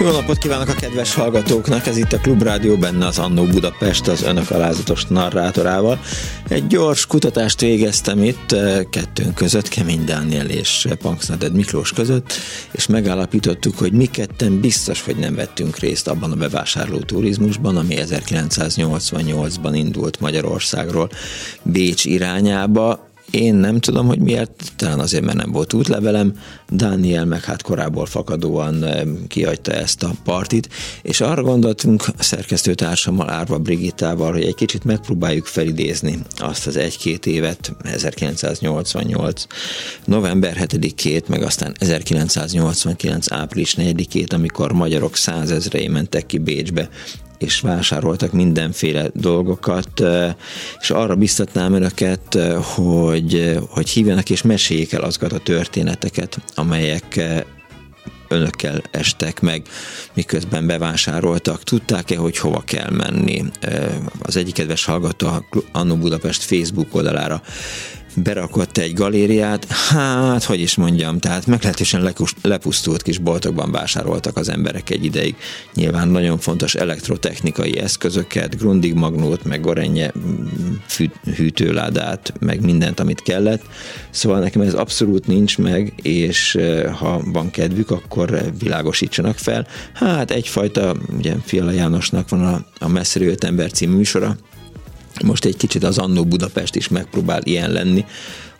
Jó napot kívánok a kedves hallgatóknak, ez itt a Klubrádió, benne az Annó Budapest az önök alázatos narrátorával. Egy gyors kutatást végeztem itt kettőnk között, Kemény Daniel és Panksnated Miklós között, és megállapítottuk, hogy mi ketten biztos, hogy nem vettünk részt abban a bevásárló turizmusban, ami 1988-ban indult Magyarországról Bécs irányába. Én nem tudom, hogy miért, talán azért, mert nem volt útlevelem, Daniel meg hát korából fakadóan kihagyta ezt a partit, és arra gondoltunk a szerkesztőtársammal, Árva Brigittával, hogy egy kicsit megpróbáljuk felidézni azt az egy-két évet, 1988. november 7-ét, meg aztán 1989. április 4-ét, amikor magyarok százezrei mentek ki Bécsbe, és vásároltak mindenféle dolgokat, és arra biztatnám önöket, hogy hívjanak és meséljék el azokat a történeteket, amelyek önökkel estek meg, miközben bevásároltak. Tudták-e, hogy hova kell menni? Az egyik kedves hallgató Annó Budapest Facebook oldalára berakott egy galériát, hát, hogy is mondjam, tehát meglehetősen lepusztult kis boltokban vásároltak az emberek egy ideig. Nyilván nagyon fontos elektrotechnikai eszközöket, Grundig magnót, meg Gorenje hűtőládát, meg mindent, amit kellett. Szóval nekem ez abszolút nincs meg, és ha van kedvük, akkor világosítsanak fel. Hát egyfajta, ugye Fiala Jánosnak van a Messzerőjött Ember című műsora. Most egy kicsit az Annó Budapest is megpróbál ilyen lenni,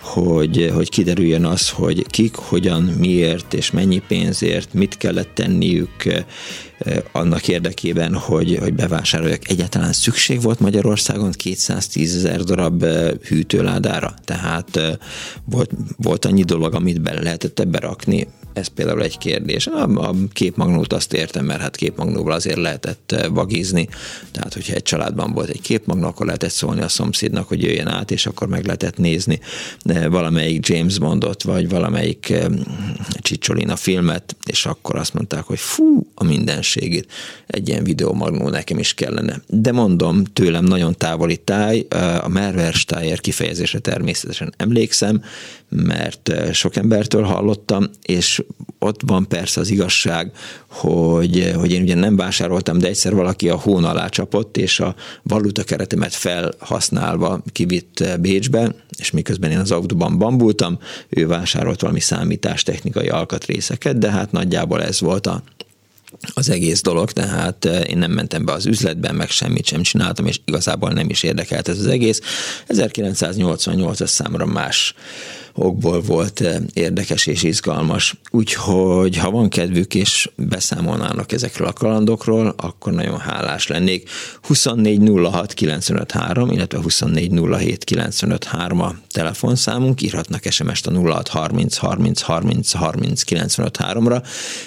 hogy kiderüljön az, hogy kik, hogyan, miért és mennyi pénzért, mit kellett tenniük annak érdekében, hogy bevásárolják. Egyáltalán szükség volt Magyarországon 210 000 darab hűtőládára, tehát volt annyi dolog, amit bele lehetett ebbe rakni. Ez például egy kérdés. A képmagnót azt értem, mert hát képmagnóval azért lehetett vagizni, tehát hogyha egy családban volt egy képmagnó, akkor lehetett szólni a szomszédnak, hogy jöjjen át, és akkor meg lehetett nézni valamelyik James Bondot, vagy valamelyik Csicsolina filmet, és akkor azt mondták, hogy fú, a mindenségét, egy ilyen videómagnó nekem is kellene. De mondom, tőlem nagyon távoli táj, a Mehrwertsteuer kifejezésre természetesen emlékszem, mert sok embertől hallottam, és ott van persze az igazság, hogy én ugye nem vásároltam, de egyszer valaki a hón alá csapott, és a valuta keretemet felhasználva kivitt Bécsbe, és miközben én az autóban bambultam, ő vásárolt valami számítástechnikai alkatrészeket, de hát nagyjából ez volt az egész dolog, tehát én nem mentem be az üzletben, meg semmit sem csináltam, és igazából nem is érdekelt ez az egész. 1988-as számra más okból volt érdekes és izgalmas. Úgyhogy, ha van kedvük és beszámolnának ezekről a kalandokról, akkor nagyon hálás lennék. 2406953, illetve 2407953 a telefonszámunk, írhatnak SMS-t a 063030303953-ra,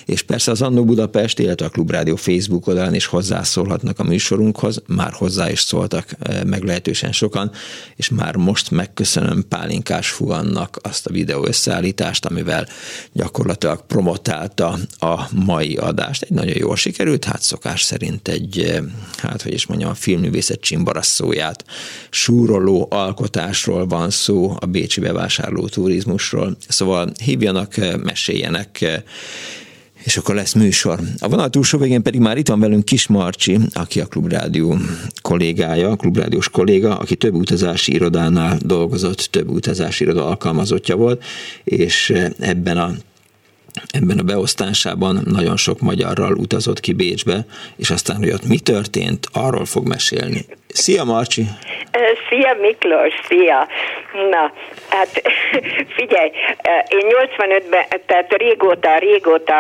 és persze az Annó Budapest, illetve a Klubrádió Facebook oldalán is hozzászólhatnak a műsorunkhoz, már hozzá is szóltak meglehetősen sokan, és már most megköszönöm Pálinkás Fuvannak azt a videó összeállítást, amivel gyakorlatilag promotálta a mai adást. Egy nagyon jól sikerült, hát szokás szerint egy, hát hogy is mondjam, a filmművészet csimbarasszóját súroló alkotásról van szó, a bécsi bevásárló turizmusról. Szóval hívjanak, meséljenek, és akkor lesz műsor. A vonal túlsó végén pedig már itt van velünk Kis Marci, aki a Klubrádió kollégája, Klubrádiós kolléga, aki több utazási irodánál dolgozott, több utazási iroda alkalmazottja volt, és ebben a Ebben a beosztásában nagyon sok magyarral utazott ki Bécsbe, és aztán, hogy ott mi történt, arról fog mesélni. Szia, Marci! Szia, Miklós! Szia! Na, hát figyelj, én 85-ben, tehát régóta,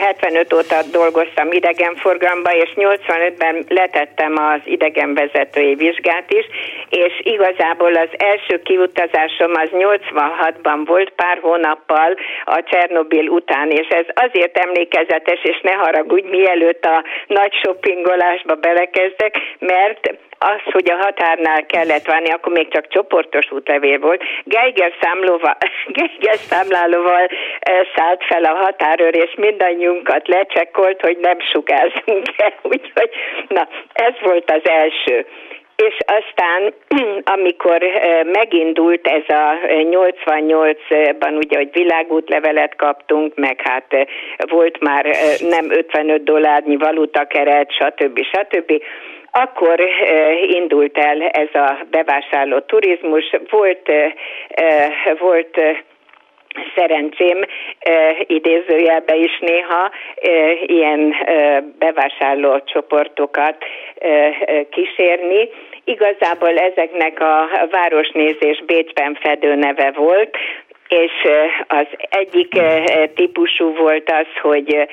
75 óta dolgoztam idegenforgalomban, és 85-ben letettem az idegenvezetői vizsgát is, és igazából az első kiutazásom az 86-ban volt, pár hónappal a Csernobil után, és ez azért emlékezetes, és ne haragudj, mielőtt a nagy shoppingolásba belekezdek, mert az, hogy a határnál kellett várni, akkor még csak csoportos útlevél volt. Geiger számlálóval szállt fel a határőr, és mindannyiunkat lecsekkolt, hogy nem sugárzunk el. Úgyhogy, na, ez volt az első. És aztán, amikor megindult ez a 88-ban, ugye, hogy világútlevelet kaptunk, meg hát volt már nem $55 valutakeret, stb. Akkor indult el ez a bevásárló turizmus. Volt szerencsém, idézőjelbe is néha ilyen bevásárló csoportokat kísérni. Igazából ezeknek a városnézés Bécsben fedő neve volt, és az egyik típusú volt az, hogy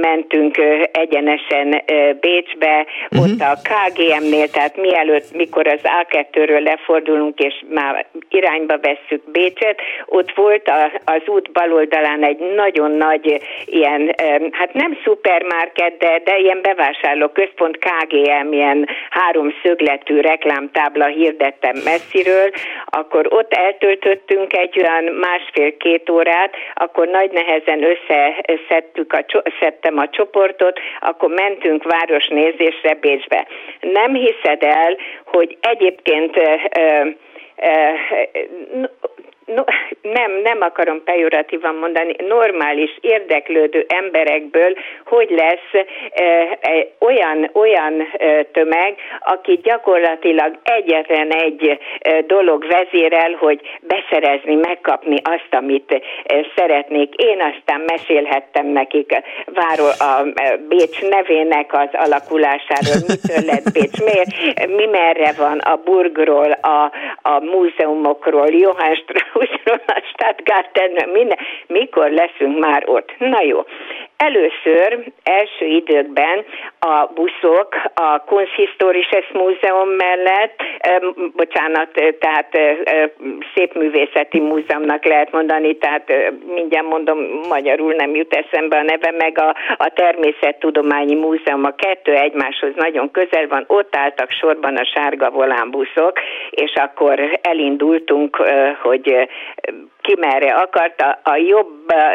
mentünk egyenesen Bécsbe, ott a KGM-nél, tehát mielőtt, mikor az A2-ről lefordulunk, és már irányba vesszük Bécset, ott volt az út bal oldalán egy nagyon nagy ilyen, hát nem szupermarket, de ilyen bevásárló központ, KGM, ilyen háromszögletű reklámtábla hirdettem messziről, akkor ott eltöltöttünk egy olyan 1,5-2 órát, akkor nagy nehezen összeszedtem a csoportot, akkor mentünk városnézésre Bécsbe. Nem hiszed el, hogy egyébként nem akarom pejoratívan mondani, normális, érdeklődő emberekből hogy lesz olyan tömeg, aki gyakorlatilag egyetlen egy dolog vezérel, hogy beszerezni, megkapni azt, amit szeretnék. Én aztán mesélhettem nekik a Bécs nevének az alakulásáról, mitől lett Bécs, mi merre van, a burgról, a múzeumokról, Johann Strauss, a Stadtgarten, minden, mikor leszünk már ott. Na jó, először, első időkben a buszok a Kunsthistorisches Múzeum mellett, Szépművészeti Múzeumnak lehet mondani, tehát mindjárt mondom, magyarul nem jut eszembe a neve, meg a Természettudományi Múzeum, a kettő egymáshoz nagyon közel van, ott álltak sorban a sárga volánbuszok, és akkor elindultunk, hogy ki merre akarta, a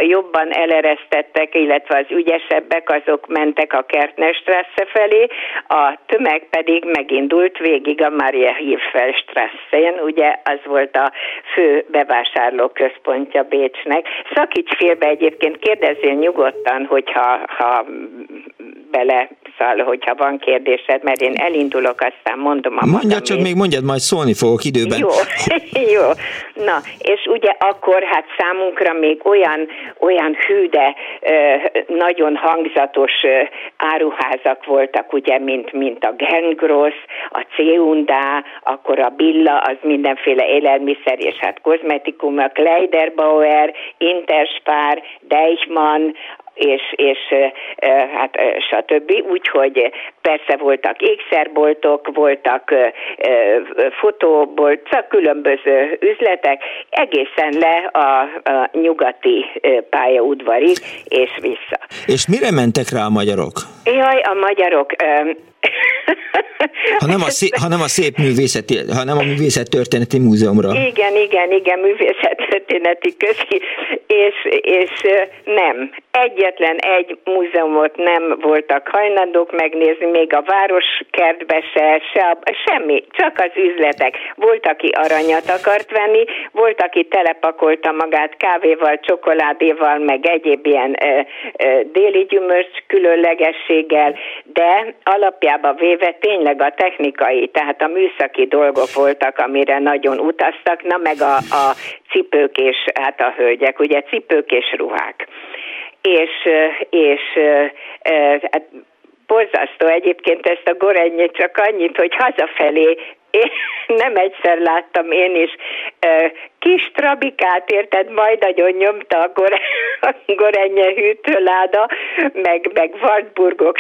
jobban eleresztettek, illetve az ügyesebbek, azok mentek a Kärntner Straße felé, a tömeg pedig megindult végig a Mária Hilfer Straßén, ugye az volt a fő bevásárló központja Bécsnek. Szakíts félbe egyébként, kérdezzél nyugodtan, hogyha beleszal, hogyha van kérdésed, mert én elindulok, aztán mondom a magam. Mondjad csak, még mondjad, majd szólni fogok időben. Jó. Na, és ugye akkor hát számunkra még olyan hű, de nagyon hangzatos áruházak voltak, ugye, mint a Gerngross, a Céundá, akkor a Billa, az mindenféle élelmiszer, és hát kozmetikum, a Kleiderbauer, Interspár, Deichmann, és hát stb. Úgyhogy persze voltak ékszerboltok, voltak fotóboltok, különböző üzletek, egészen le a nyugati pályaudvarig, és vissza. És mire mentek rá a magyarok? Jaj, a magyarok... hanem a művészettörténeti múzeumra. Igen, művészettörténeti közi, és nem. Egyetlen egy múzeumot nem voltak hajlandók megnézni, még a városkertbe se, semmi, csak az üzletek. Volt, aki aranyat akart venni, volt, aki telepakolta magát kávéval, csokoládéval, meg egyéb ilyen déli gyümölcs különlegességgel, de alapjába véve tényleg a technikai, tehát a műszaki dolgok voltak, amire nagyon utaztak, na meg a cipők és hát a hölgyek, ugye cipők és ruhák. és borzasztó egyébként ezt a Gorenjét, csak annyit, hogy hazafelé én nem egyszer láttam én is kis trabikát, érted, majd nagyon nyomta a Gorenje hűtőláda, meg Wartburgok,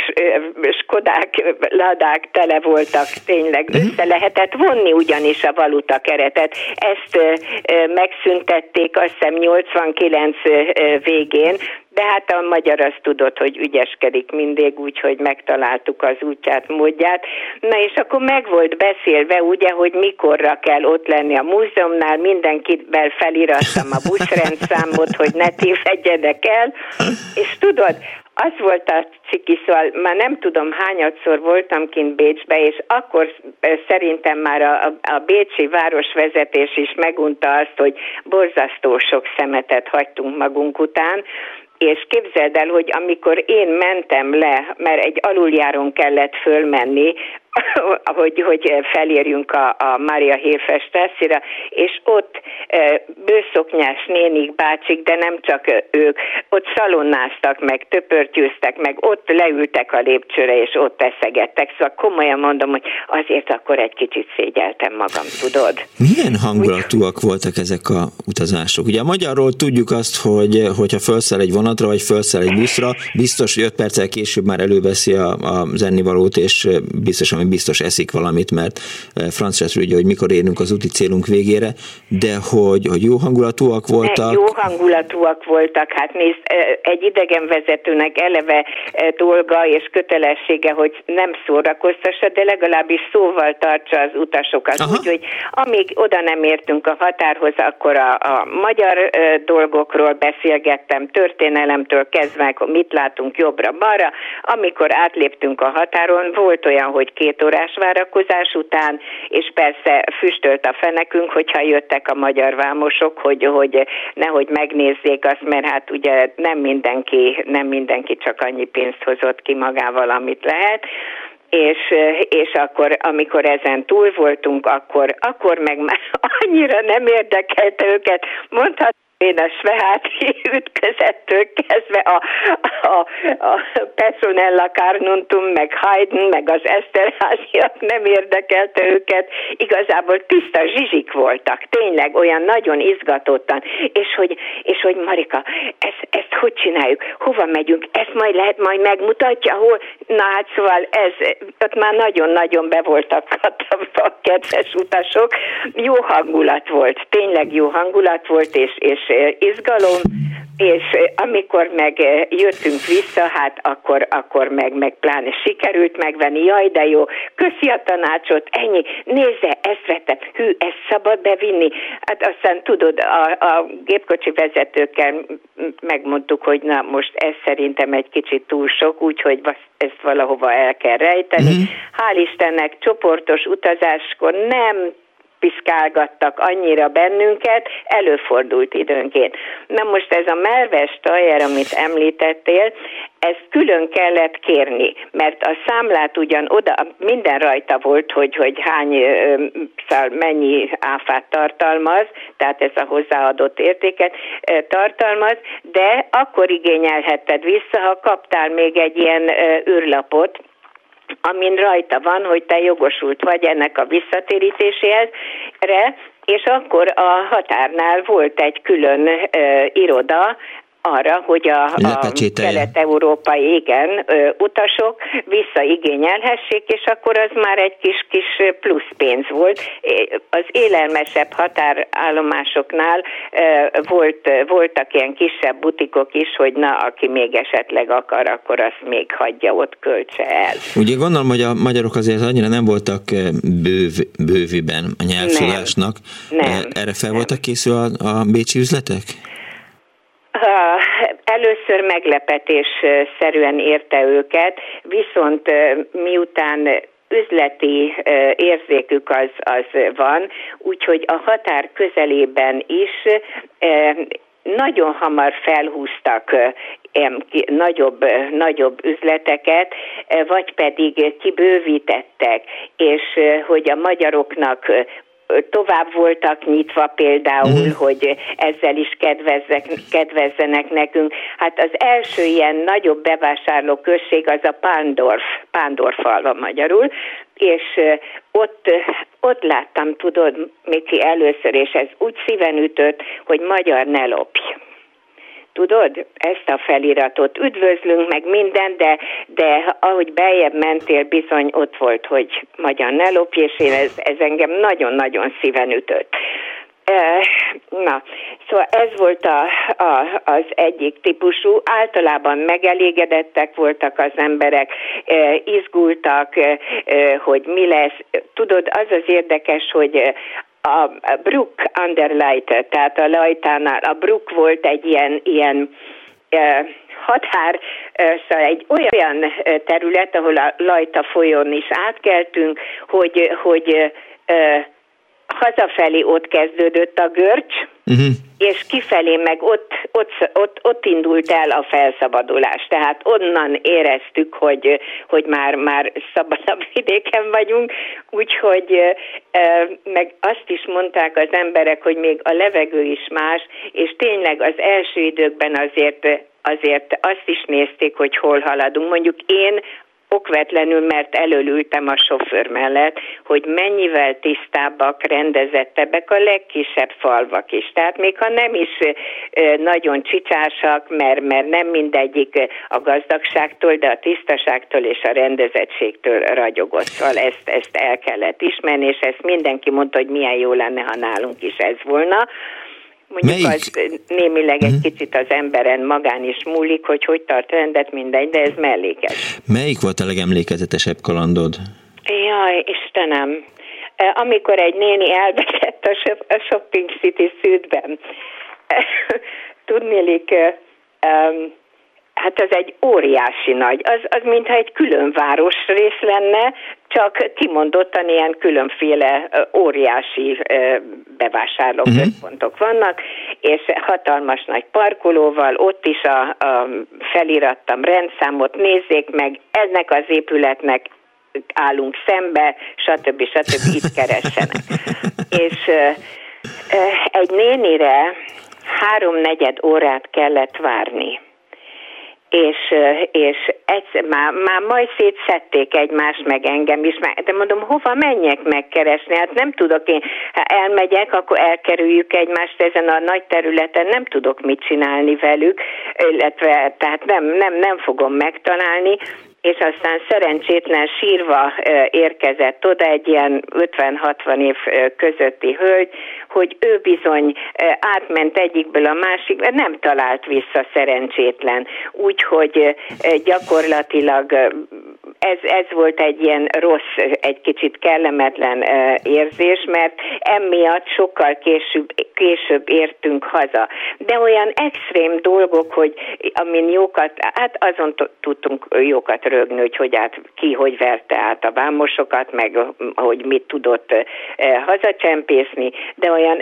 Skodák, ládák tele voltak, tényleg össze lehetett vonni ugyanis a valuta keretet. Ezt megszüntették azt hiszem 89 végén, de hát a magyar azt tudott, hogy ügyeskedik mindig, úgyhogy megtaláltuk az útját, módját. Na és akkor meg volt beszélve, ugye, hogy mikorra kell ott lenni a múzeumnál, mindenkivel felirattam a buszrendszámot, hogy ne tévedjenek el, és tudod, az volt a ciki, szóval már nem tudom hányadszor voltam kint Bécsbe, és akkor szerintem már a bécsi városvezetés is megunta azt, hogy borzasztó sok szemetet hagytunk magunk után, és képzeld el, hogy amikor én mentem le, mert egy aluljárón kellett fölmenni, hogy felérjünk a Mária Hilfer Straße-ra, és ott bőszoknyás nénik, bácsik, de nem csak ők, ott szalonnáztak meg, töpörtyűztek meg, ott leültek a lépcsőre, és ott eszegettek. Szóval komolyan mondom, hogy azért akkor egy kicsit szégyeltem magam, tudod. Milyen hangulatúak voltak ezek a utazások? Ugye magyarról tudjuk azt, hogy ha felszel egy vonatra, vagy felszel egy buszra, biztos, hogy 5 perccel később már előveszi az ennivalót, és biztos eszik valamit, mert francia tudja, hogy mikor érünk az úti célunk végére, de hogy jó hangulatúak voltak. Jó hangulatúak voltak, hát nézd, egy idegenvezetőnek eleve dolga és kötelessége, hogy nem szórakoztassa, de legalábbis szóval tartsa az utasokat. Úgyhogy amíg oda nem értünk a határhoz, akkor a magyar dolgokról beszélgettem, történelemtől kezdve, mit látunk jobbra-balra. Amikor átléptünk a határon, volt olyan, hogy 2 órás várakozás után, és persze füstölt a fenekünk, hogyha jöttek a magyar vámosok, hogy nehogy megnézzék azt, mert hát ugye nem mindenki csak annyi pénzt hozott ki magával, amit lehet. És akkor, amikor ezen túl voltunk, akkor meg már annyira nem érdekelte őket, mondhat, én a sveháti ütközettől kezdve a Petronella Carnuntum, meg Haydn, meg az Esterháziak nem érdekelte őket. Igazából tiszta zsizsik voltak, tényleg olyan nagyon izgatottan. És hogy Marika, ezt hogy csináljuk? Hova megyünk? Ezt majd lehet, majd megmutatja, hol? Na hát szóval ott már nagyon-nagyon be voltak katavva a kedves utasok. Jó hangulat volt, tényleg jó hangulat volt, és izgalom, és amikor meg jöttünk vissza, hát akkor meg pláne sikerült megvenni, jaj de jó, köszi a tanácsot, ennyi, nézze, ezt vettem, hű, ezt szabad bevinni, hát aztán tudod, a gépkocsi vezetőkkel megmondtuk, hogy na most ez szerintem egy kicsit túl sok, úgyhogy ezt valahova el kell rejteni, hál' Istennek csoportos utazáskor nem piszkálgattak annyira bennünket, előfordult időnként. Na most ez a Mehrwertsteuer, amit említettél, ezt külön kellett kérni, mert a számlát ugyan oda, minden rajta volt, hogy hány, mennyi áfát tartalmaz, tehát ez a hozzáadott értéket tartalmaz, de akkor igényelhetted vissza, ha kaptál még egy ilyen űrlapot, amin rajta van, hogy te jogosult vagy ennek a visszatérítéséhez, és akkor a határnál volt egy külön iroda arra, hogy a kelet-európai utasok visszaigényelhessék, és akkor az már egy kis plusz pénz volt. Az élelmesebb határállomásoknál voltak ilyen kisebb butikok is, hogy na, aki még esetleg akar, akkor azt még hagyja, ott költse el. Ugye gondolom, hogy a magyarok azért annyira nem voltak bőviben a nyelvszólásnak. Nem. Erre fel voltak készülve a bécsi üzletek? Először meglepetésszerűen érte őket, viszont miután üzleti érzékük az van, úgyhogy a határ közelében is nagyon hamar felhúztak nagyobb üzleteket, vagy pedig kibővítettek, és hogy a magyaroknak tovább voltak nyitva például, hogy ezzel is kedvezzenek nekünk. Hát az első ilyen nagyobb bevásárlóközség az a Pándorf falva magyarul, és ott láttam, tudod, Mici, először, és ez úgy szíven ütött, hogy magyar ne lopj. Tudod, ezt a feliratot üdvözlünk, meg minden, de ahogy beljebb mentél, bizony ott volt, hogy magyar ne lopj, és ez engem nagyon-nagyon szíven ütött. Na, szóval ez volt az egyik típusú, általában megelégedettek voltak az emberek, izgultak, hogy mi lesz. Tudod, az az érdekes, hogy a Bruck Underleiter, tehát a Lajtánál, a Bruck volt egy ilyen határ, szóval egy olyan terület, ahol a Lajta folyón is átkeltünk, hogy hazafelé ott kezdődött a görcs, és kifelé meg ott indult el a felszabadulás. Tehát onnan éreztük, hogy már szabadabb vidéken vagyunk, úgyhogy meg azt is mondták az emberek, hogy még a levegő is más, és tényleg az első időkben azért azt is nézték, hogy hol haladunk. Mondjuk én okvetlenül, mert elölültem a sofőr mellett, hogy mennyivel tisztábbak, rendezettebbek a legkisebb falvak is. Tehát még ha nem is nagyon csicsásak, mert nem mindegyik a gazdagságtól, de a tisztaságtól és a rendezettségtől ragyogott. Ezt el kellett ismerni, és ezt mindenki mondta, hogy milyen jó lenne, ha nálunk is ez volna. Mondjuk az némileg egy kicsit az emberen magán is múlik, hogy tart rendet, mindegy, de ez mellékes. Melyik volt a legemlékezetesebb kalandod? Jaj, Istenem! Amikor egy néni elvetett a Shopping City Südben. Tudnélik, hát az egy óriási nagy, az mintha egy külön városrész lenne, csak kimondottan ilyen különféle óriási bevásárlóközpontok vannak, és hatalmas nagy parkolóval, ott is felirattam rendszámot, nézzék meg, ennek az épületnek állunk szembe, stb. Itt keressenek. És egy nénire 3-4 órát kellett várni. És már majd szétszedték egymást, meg engem is, de mondom, hova menjek megkeresni? Hát nem tudok én, ha elmegyek, akkor elkerüljük egymást ezen a nagy területen, nem tudok mit csinálni velük, illetve tehát nem fogom megtalálni, és aztán szerencsétlen sírva érkezett oda egy ilyen 50-60 év közötti hölgy, hogy ő bizony átment egyikből a másikba, nem talált vissza szerencsétlen. Úgyhogy gyakorlatilag ez volt egy ilyen rossz, egy kicsit kellemetlen érzés, mert emiatt sokkal később értünk haza. De olyan extrém dolgok, hogy amin jókat, hát azon tudtunk jókat rögni, hogy hát ki hogy verte át a vámosokat, meg hogy mit tudott hazacsempészni, de olyan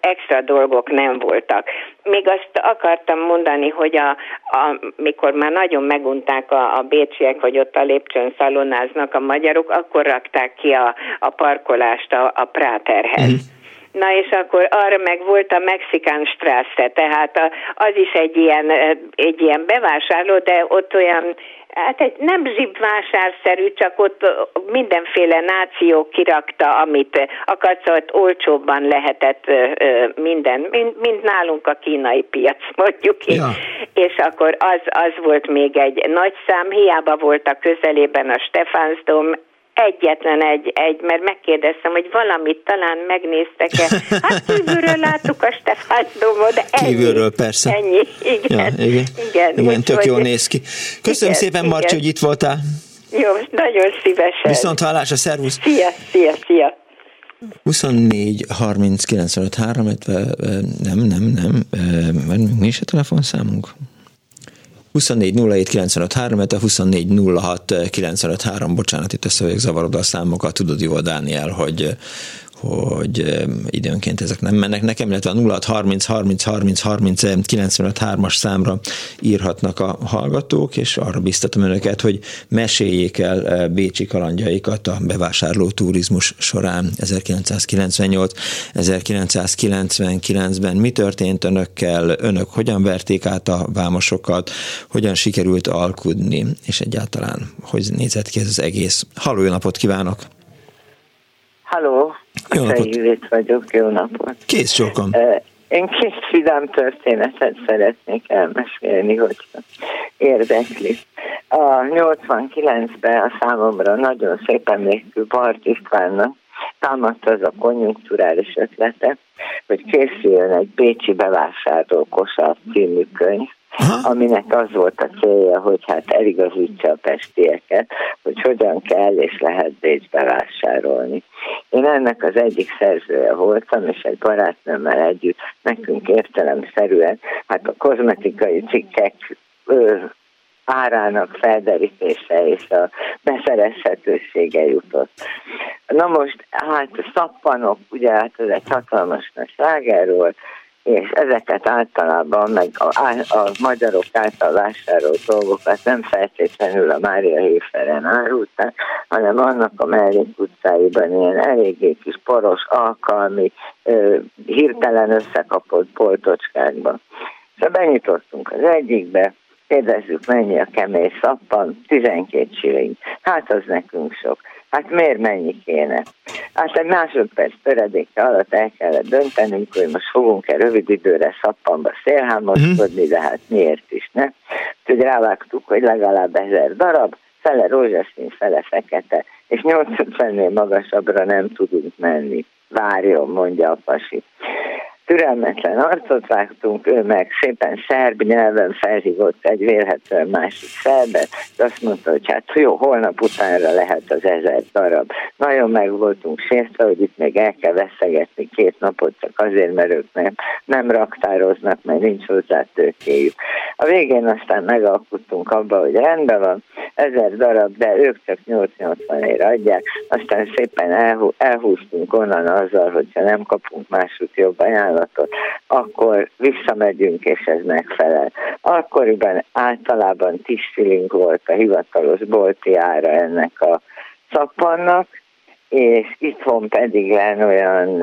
extra dolgok nem voltak. Még azt akartam mondani, hogy mikor már nagyon megunták a bécsiek, hogy ott a lépcsőn szalonáznak a magyarok, akkor rakták ki a parkolást a Práterhez. Na és akkor arra meg volt a Mexikán Straße, tehát az is egy ilyen bevásárló, de ott olyan, hát egy nem zsibvásárszerű, csak ott mindenféle náció kirakta, amit akart, szóval olcsóbban lehetett minden, mint nálunk a kínai piac, mondjuk így. Ja. És akkor az volt még egy nagy szám, hiába volt a közelében a Stefánsdom, egyetlen egy, mert megkérdeztem, hogy valamit talán megnéztek-e. Hát kívülről láttuk a Stefánsdomot, de ennyi. Kívülről persze. Ennyi, igen. Ja, igen, tök jól néz ki. Köszönöm szépen, Marci, hogy itt voltál. Jó, nagyon szívesen. Viszont hallásra, szervusz. Szia. 24 30 95 350, mi is a telefonszámunk? 24 06 95 3, bocsánat, itt összevezik, zavarod a számokat, tudod, jó, Dániel, hogy hogy időnként ezek nem mennek nekem, illetve a 0630303030 953-as számra írhatnak a hallgatók, és arra biztatom önöket, hogy meséljék el bécsi kalandjaikat a bevásárló turizmus során 1998-1999-ben. Mi történt önökkel, önök hogyan verték át a vámosokat, hogyan sikerült alkudni, és egyáltalán hogy nézett ki ez az egész. Halló, jó napot kívánok! Halló, jó napot. Vagyok, jó napot. Kész sokan. Én két vidám történetet szeretnék elmesélni, hogyha érdekli. A 89-ben a számomra nagyon szép emlékű Bart Istvánnak támadt az a konjunkturális ötlete, hogy készüljön egy bécsi bevásárló kosár című könyv, aminek az volt a célja, hogy hát eligazítsa a pestieket, hogy hogyan kell és lehet Bécsbe vásárolni. Én ennek az egyik szerzője voltam, és egy barátnőmmel együtt nekünk értelemszerűen, hát a kozmetikai cikkek árának felderítése és a beszerezhetősége jutott. Na most, hát a szappanok, ugye hát ez egy hatalmas nagy sláger volt, és ezeket általában, meg a magyarok által vásárolt dolgokat nem feltétlenül a Mária Hilferen árulták, hanem annak a mellék utcáiban ilyen eléggé kis poros, alkalmi, hirtelen összekapott boltocskákban. Szóval benyitottunk az egyikbe, kérdezzük, mennyi a kemény szappan, 12 shilling. Hát az nekünk sok. Hát miért mennyi kéne? Hát egy másodperc töredéke alatt el kellett döntenünk, hogy most fogunk-e rövid időre szappanba szélhámoskodni, de hát miért is, ne? Úgyhogy rávágtuk, hogy legalább 1000 darab, fele rózsaszín, fele fekete, és 850-nél magasabbra nem tudunk menni. Várjon, mondja a pasi. Türelmetlen arcot vágtunk, ő meg szépen szerb nyelven felhívott egy vélhetően másik szerbet, és azt mondta, hogy hát jó, holnap utánra lehet az 1000 darab. Nagyon meg voltunk sértve, hogy itt még el kell veszegetni 2 napot, csak azért, mert ők nem raktároznak, mert nincs hozzá tőkéjük. A végén aztán megalkuttunk abba, hogy rendben van, 1000 darab, de ők csak 880-ért adják, aztán szépen elhúztunk onnan azzal, hogyha nem kapunk másút jobb ajánlatot, akkor visszamegyünk, és ez megfelel. Akkoriban általában 10 shilling volt a hivatalos bolti ára ennek a szappannak, és itthon pedig olyan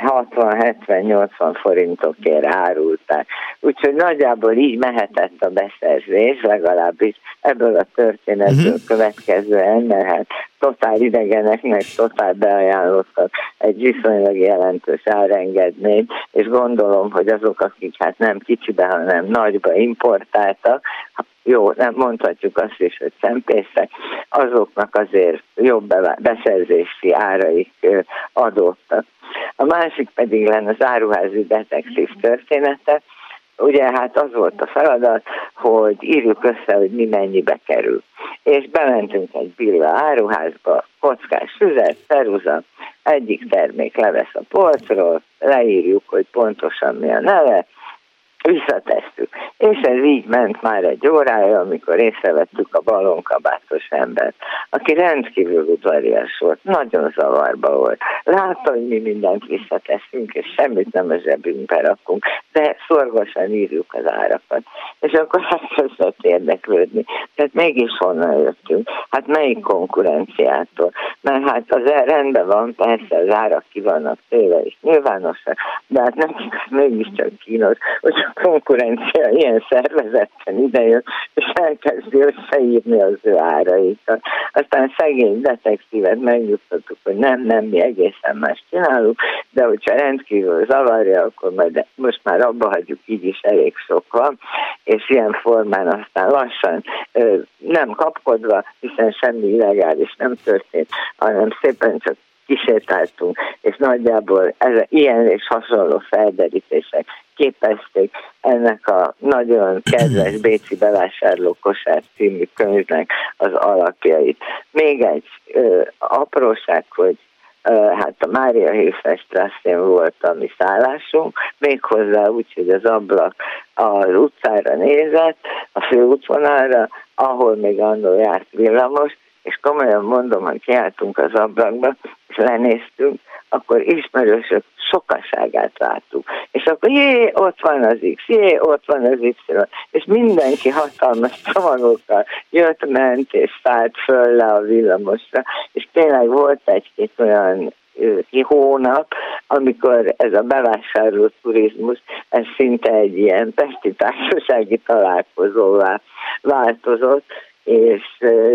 60-70-80 forintokért árulták. Úgyhogy nagyjából így mehetett a beszerzés, legalábbis ebből a történetből következően, mert hát totál idegeneknek totál beajánlottak egy viszonylag jelentős árengedményt, és gondolom, hogy azok, akik hát nem kicsibe, hanem nagyba importáltak, jó, nem mondhatjuk azt is, hogy szempészek, azoknak azért jobb beszerzési áraik adottak. A másik pedig lenne az áruházi detektív története. Ugye hát az volt a feladat, hogy írjuk össze, hogy mi mennyibe kerül. És bementünk egy Billa áruházba, kockás füzet, peruza, egyik termék levesz a polcról, leírjuk, hogy pontosan mi a neve, visszatesztük. És ez így ment már egy órája, amikor észrevettük a balonkabátos embert, aki rendkívül udvarias volt, nagyon zavarba volt. Látta, hogy mi mindent visszateszünk, és semmit nem a zsebünkbe rakunk, de szorgosan írjuk az árakat. És akkor hát kezdett érdeklődni. Tehát mégis honnan jöttünk? Hát melyik konkurenciától? Mert hát az rendben van, persze az árak ki vannak téve és nyilvánosak, de hát nekik az mégiscsak kínos, hogy konkurencia ilyen szervezetten idejön, és elkezdi összeírni az ő áraikat. Aztán szegény detektívet megnyugtattuk, hogy nem, mi egészen más csinálunk, de hogyha rendkívül zavarja, akkor majd most már abba hagyjuk, így is elég sok van, és ilyen formán aztán lassan, nem kapkodva, hiszen semmi illegális nem történt, hanem szépen csak kísértáltunk, és nagyjából ilyen és hasonló felderítések képezték ennek a nagyon kedves bécsi bevásárló kosár című könyvnek az alapjait. Még egy apróság, hogy hát a Mária Hilfer Straßén volt a mi szállásunk, méghozzá úgy, hogy az ablak az utcára nézett, a főútvonalra, ahol még annól járt villamos, és komolyan mondom, hogy kiálltunk az ablakba, és lenéztünk, akkor ismerősök sokaságát láttuk. És akkor jé, ott van az X, jé, ott van az Y, és mindenki hatalmas csomagokkal jött, ment, és szállt föl le a villamosra. És tényleg volt egy-két olyan hónap, amikor ez a bevásárló turizmus, ez szinte egy ilyen pesti társasági találkozóvá változott, és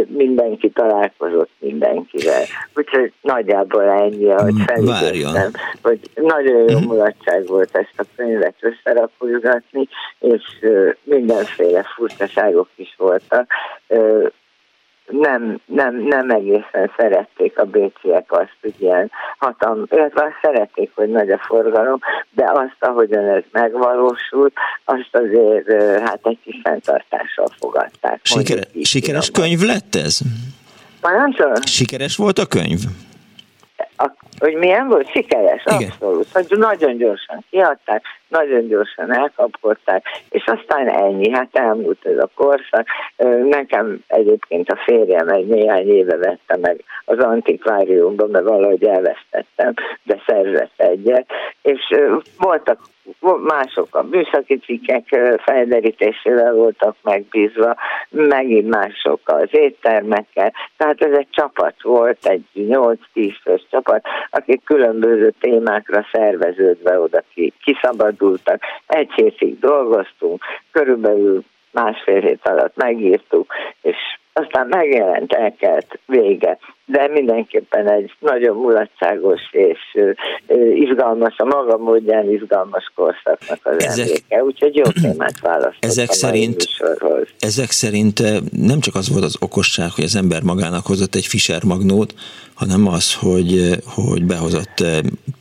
mindenki találkozott mindenkivel. Úgyhogy nagyjából ennyi, ahogy felidéztem, hogy nagyon jó mulatság volt ezt a könyvet összerakulgatni, és mindenféle furcsaságok is voltak. Nem egészen szerették a bécsiek azt, hogy ilyen hatalmas, illetve szerették, hogy nagy a forgalom, de azt, ahogyan ez megvalósult, azt azért hát egy kis fenntartással fogadták. Sikeres könyv lett ez? Parancsolom? Sikeres volt a könyv? Hogy milyen volt? Sikeres, abszolút. Hogy nagyon gyorsan kiadták, nagyon gyorsan elkapkodták, és aztán ennyi, hát elmúlt ez a korszak. Nekem egyébként a férjem egy néhány éve vette meg az antikváriumban, mert valahogy elvesztettem, de szerzett egyet, és voltak mások a műszaki cikkek felderítésével voltak megbízva, megint mások az éttermekkel, tehát ez egy csapat volt, egy 8-10 fős csapat, akik különböző témákra szerveződve oda kiszabadultak, egy hétig dolgoztunk, körülbelül másfél hét alatt megírtuk, és aztán megjelent, elkelt, vége. De mindenképpen egy nagyon mulatságos és izgalmas, a maga módján izgalmas korszaknak az emléke. Úgyhogy jó témát választottam ezek szerint nem csak az volt az okosság, hogy az ember magának hozott egy Fischer magnót, hanem az, hogy behozott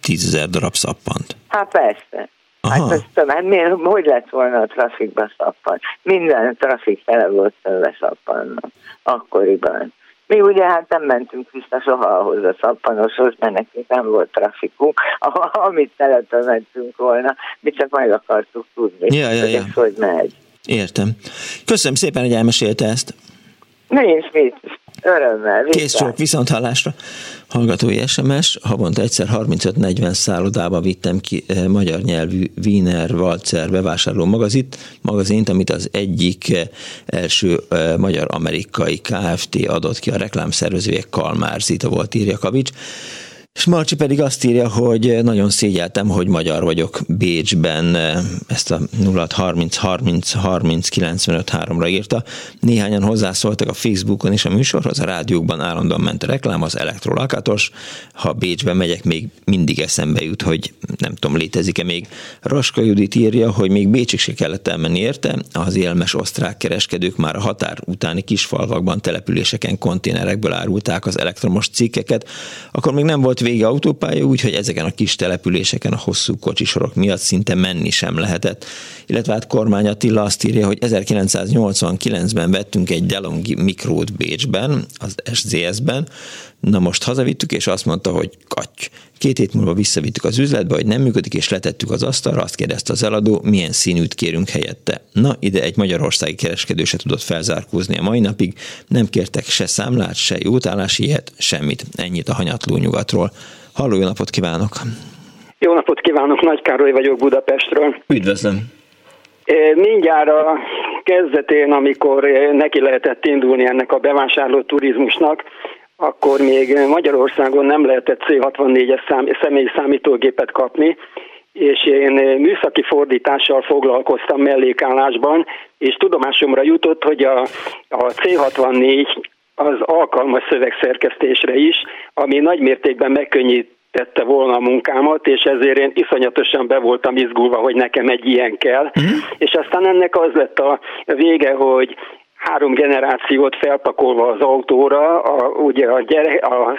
10 000 darab szappant. Hát persze. Aha. Hát azt tudom, hogy lett volna a trafikba szappan? Minden trafik tele volt tőle szappannak akkoriban. Mi ugye hát nem mentünk vissza soha ahhoz a szappanoshoz, mert nekünk nem volt trafikunk, amit teletre mentünk volna, mi csak meg akartuk tudni, ja. Hogy megy. Értem. Köszönöm szépen, hogy elmesélte ezt. Nincs mit. Örömmel. Kész csók, viszonthallásra. Hallgatói SMS, havonta egyszer 35-40 szállodába vittem ki magyar nyelvű Wiener Walzer bevásárló magazint, amit az egyik első magyar-amerikai Kft. Adott ki, a reklámszervezője Kalmár Zita volt, írja Kavics. És Marci pedig azt írja, hogy nagyon szégyeltem, hogy magyar vagyok Bécsben, ezt a 0630 30 30 95 3-ra írta. Néhányan hozzászóltak a Facebookon és a műsorhoz, a rádiókban állandóan ment a reklám, az elektrolakatos. Ha Bécsben megyek, még mindig eszembe jut, hogy nem tudom, létezik-e még. Raska Judit írja, hogy még Bécsig se kellett elmenni érte, az élmes osztrák kereskedők már a határ utáni kisfalvakban, településeken, konténerekből árulták az elektromos cikkeket, akkor még nem volt vége autópálya, úgyhogy ezeken a kis településeken a hosszú kocsisorok miatt szinte menni sem lehetett. Illetve hát Kormány Attila azt írja, hogy 1989-ben vettünk egy DeLonghi mikrót Bécsben, az SZDSZ-ben, na most hazavittük, és azt mondta, hogy katty. 2 hét múlva visszavittük az üzletbe, hogy nem működik, és letettük az asztalra, azt kérdezte az eladó, milyen színűt kérünk helyette. Na, ide egy magyarországi kereskedő se tudott felzárkózni a mai napig, nem kértek se számlát, se jótállási ilyet, semmit. Ennyit a hanyatló nyugatról. Halló, jó napot kívánok! Jó napot kívánok, Nagy Károly vagyok Budapestről. Üdvözlöm! Mindjárt a kezdetén, amikor neki lehetett indulni ennek a bevásárló turizmusnak, akkor még Magyarországon nem lehetett C64-es személyi számítógépet kapni, és én műszaki fordítással foglalkoztam mellékállásban, és tudomásomra jutott, hogy a C64 az alkalmas szövegszerkesztésre is, ami nagymértékben megkönnyítette volna a munkámat, és ezért én iszonyatosan be voltam izgulva, hogy nekem egy ilyen kell. És aztán ennek az lett a vége, hogy 3 generációt felpakolva az autóra, a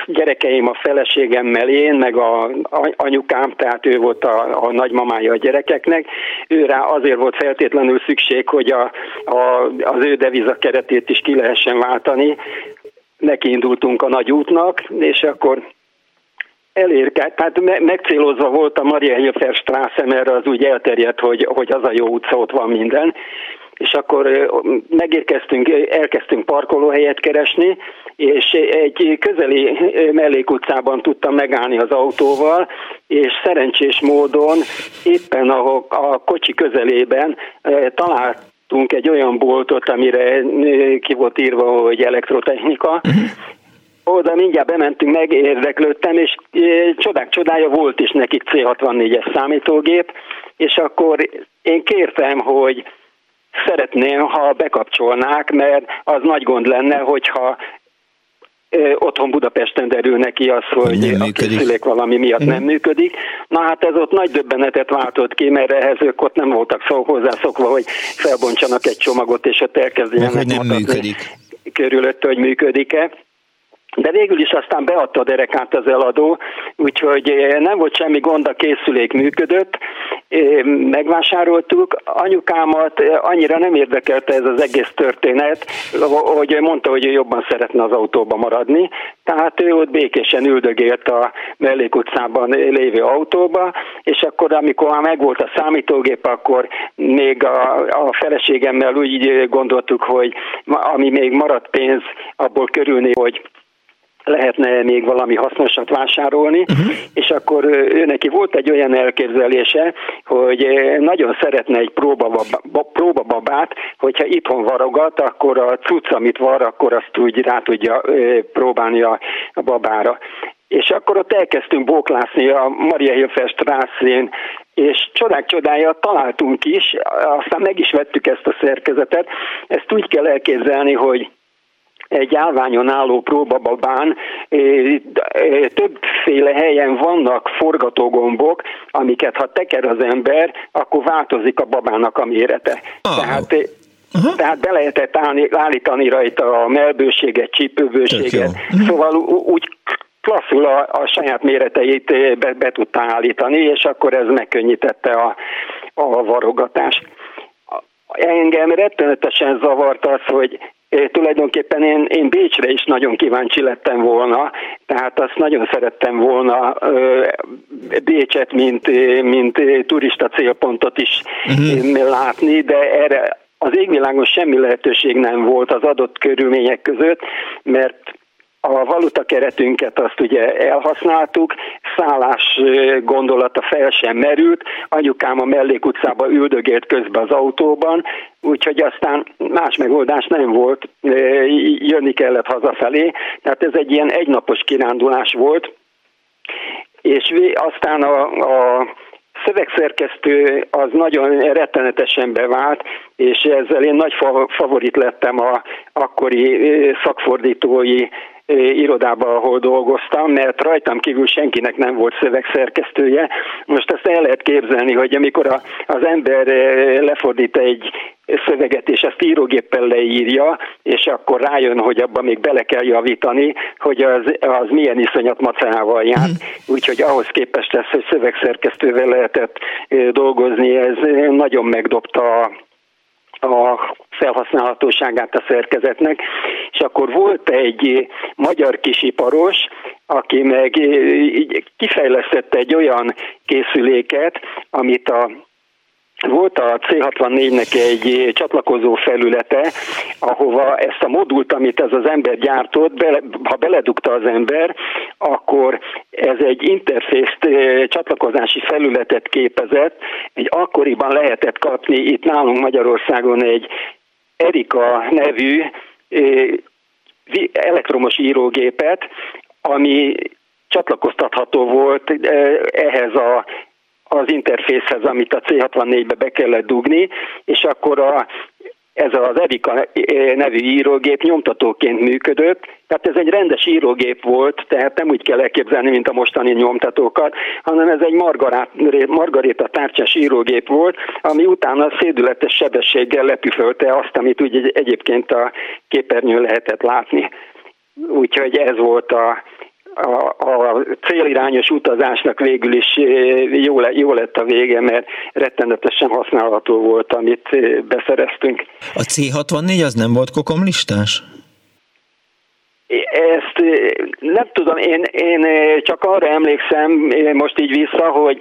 gyerekeim, a feleségemmel én, meg a anyukám, tehát ő volt a nagymamája a gyerekeknek, ő rá azért volt feltétlenül szükség, hogy az ő devizakeretét is ki lehessen váltani. Nekiindultunk a nagy útnak, és akkor elérkezett, tehát megcélozva volt a Mária Hilfer Straße, mert az úgy elterjedt, hogy az a jó utca, ott van minden. és akkor megérkeztünk, elkezdtünk parkolóhelyet keresni, és egy közeli mellékutcában tudtam megállni az autóval, és szerencsés módon éppen a kocsi közelében találtam egy olyan boltot, amire ki volt írva, hogy elektrotechnika. Oda mindjárt bementünk, megérdeklődtem, és csodák csodája, volt is nekik C64-es számítógép, és akkor én kértem, hogy szeretném, ha bekapcsolnák, mert az nagy gond lenne, hogyha otthon Budapesten derül neki az, hogy a készülék valami miatt nem működik. Na hát ez ott nagy döbbenetet váltott ki, mert ehhez ők ott nem voltak hozzászokva, hogy felbontsanak egy csomagot, és ott elkezdjenek mutatni körülött, hogy működik-e. De végül is aztán beadta a derekát az eladó, úgyhogy nem volt semmi gond, a készülék működött, megvásároltuk. Anyukámat annyira nem érdekelte ez az egész történet, hogy mondta, hogy ő jobban szeretne az autóba maradni, tehát ő ott békésen üldögélt a mellékutcában lévő autóba, és akkor amikor már megvolt a számítógép, akkor még a feleségemmel úgy gondoltuk, hogy ami még maradt pénz, abból körülni, hogy lehetne még valami hasznosat vásárolni, és akkor neki volt egy olyan elképzelése, hogy nagyon szeretne egy próbababát, hogyha itthon varogat, akkor a cucc, amit var, akkor azt úgy rá tudja próbálni a babára. És akkor ott elkezdtünk bóklászni a Mária Hilfer Straßén, és csodák csodája, találtunk is, aztán meg is vettük ezt a szerkezetet. Ezt úgy kell elképzelni, hogy egy állványon álló próbababán többféle helyen vannak forgatógombok, amiket ha teker az ember, akkor változik a babának a mérete. Tehát be lehetett állítani rajta a mellbőséget, csípőbőséget, szóval úgy klasszul a saját méreteit be tudta állítani, és akkor ez megkönnyítette a varogatást. Engem rettenetesen zavart az, hogy tulajdonképpen én Bécsre is nagyon kíváncsi lettem volna, tehát azt nagyon szerettem volna Bécset, mint turista célpontot is látni, de erre az égvilágon semmi lehetőség nem volt az adott körülmények között, mert a valutakeretünket azt ugye elhasználtuk, szállás gondolata fel sem merült, anyukám a mellékutcába üldögélt közben az autóban, úgyhogy aztán más megoldás nem volt, jönni kellett hazafelé, tehát ez egy ilyen egynapos kirándulás volt, és aztán a szövegszerkesztő az nagyon rettenetesen bevált, és ezzel én nagy favorit lettem a akkori szakfordítói irodában, ahol dolgoztam, mert rajtam kívül senkinek nem volt szövegszerkesztője. Most ezt el lehet képzelni, hogy amikor az ember lefordít egy szöveget, és ezt írógéppel leírja, és akkor rájön, hogy abban még bele kell javítani, hogy az milyen iszonyat macával jár. Úgyhogy ahhoz képest lesz, hogy szövegszerkesztővel lehetett dolgozni, ez nagyon megdobta a felhasználhatóságát a szerkezetnek, és akkor volt egy magyar kisiparos, aki meg kifejlesztette egy olyan készüléket, amit volt a C64-nek egy csatlakozó felülete, ahova ezt a modult, amit ez az ember gyártott, ha beledugta az ember, akkor ez egy interfészt, csatlakozási felületet képezett. Egy akkoriban lehetett kapni itt nálunk Magyarországon egy Erika nevű elektromos írógépet, ami csatlakoztatható volt ehhez az interfészhez, amit a C64-be be kellett dugni, és akkor ez az Erika nevű írógép nyomtatóként működött, tehát ez egy rendes írógép volt, tehát nem úgy kell elképzelni, mint a mostani nyomtatókat, hanem ez egy margaréta tárcsás írógép volt, ami utána szédületes sebességgel lepüfölte azt, amit úgy egyébként a képernyőn lehetett látni. Úgyhogy ez volt a célirányos utazásnak végül is jó lett a vége, mert rettenetesen használható volt, amit beszereztünk. A C64 az nem volt kokomlistás? Ezt nem tudom, én csak arra emlékszem most így vissza, hogy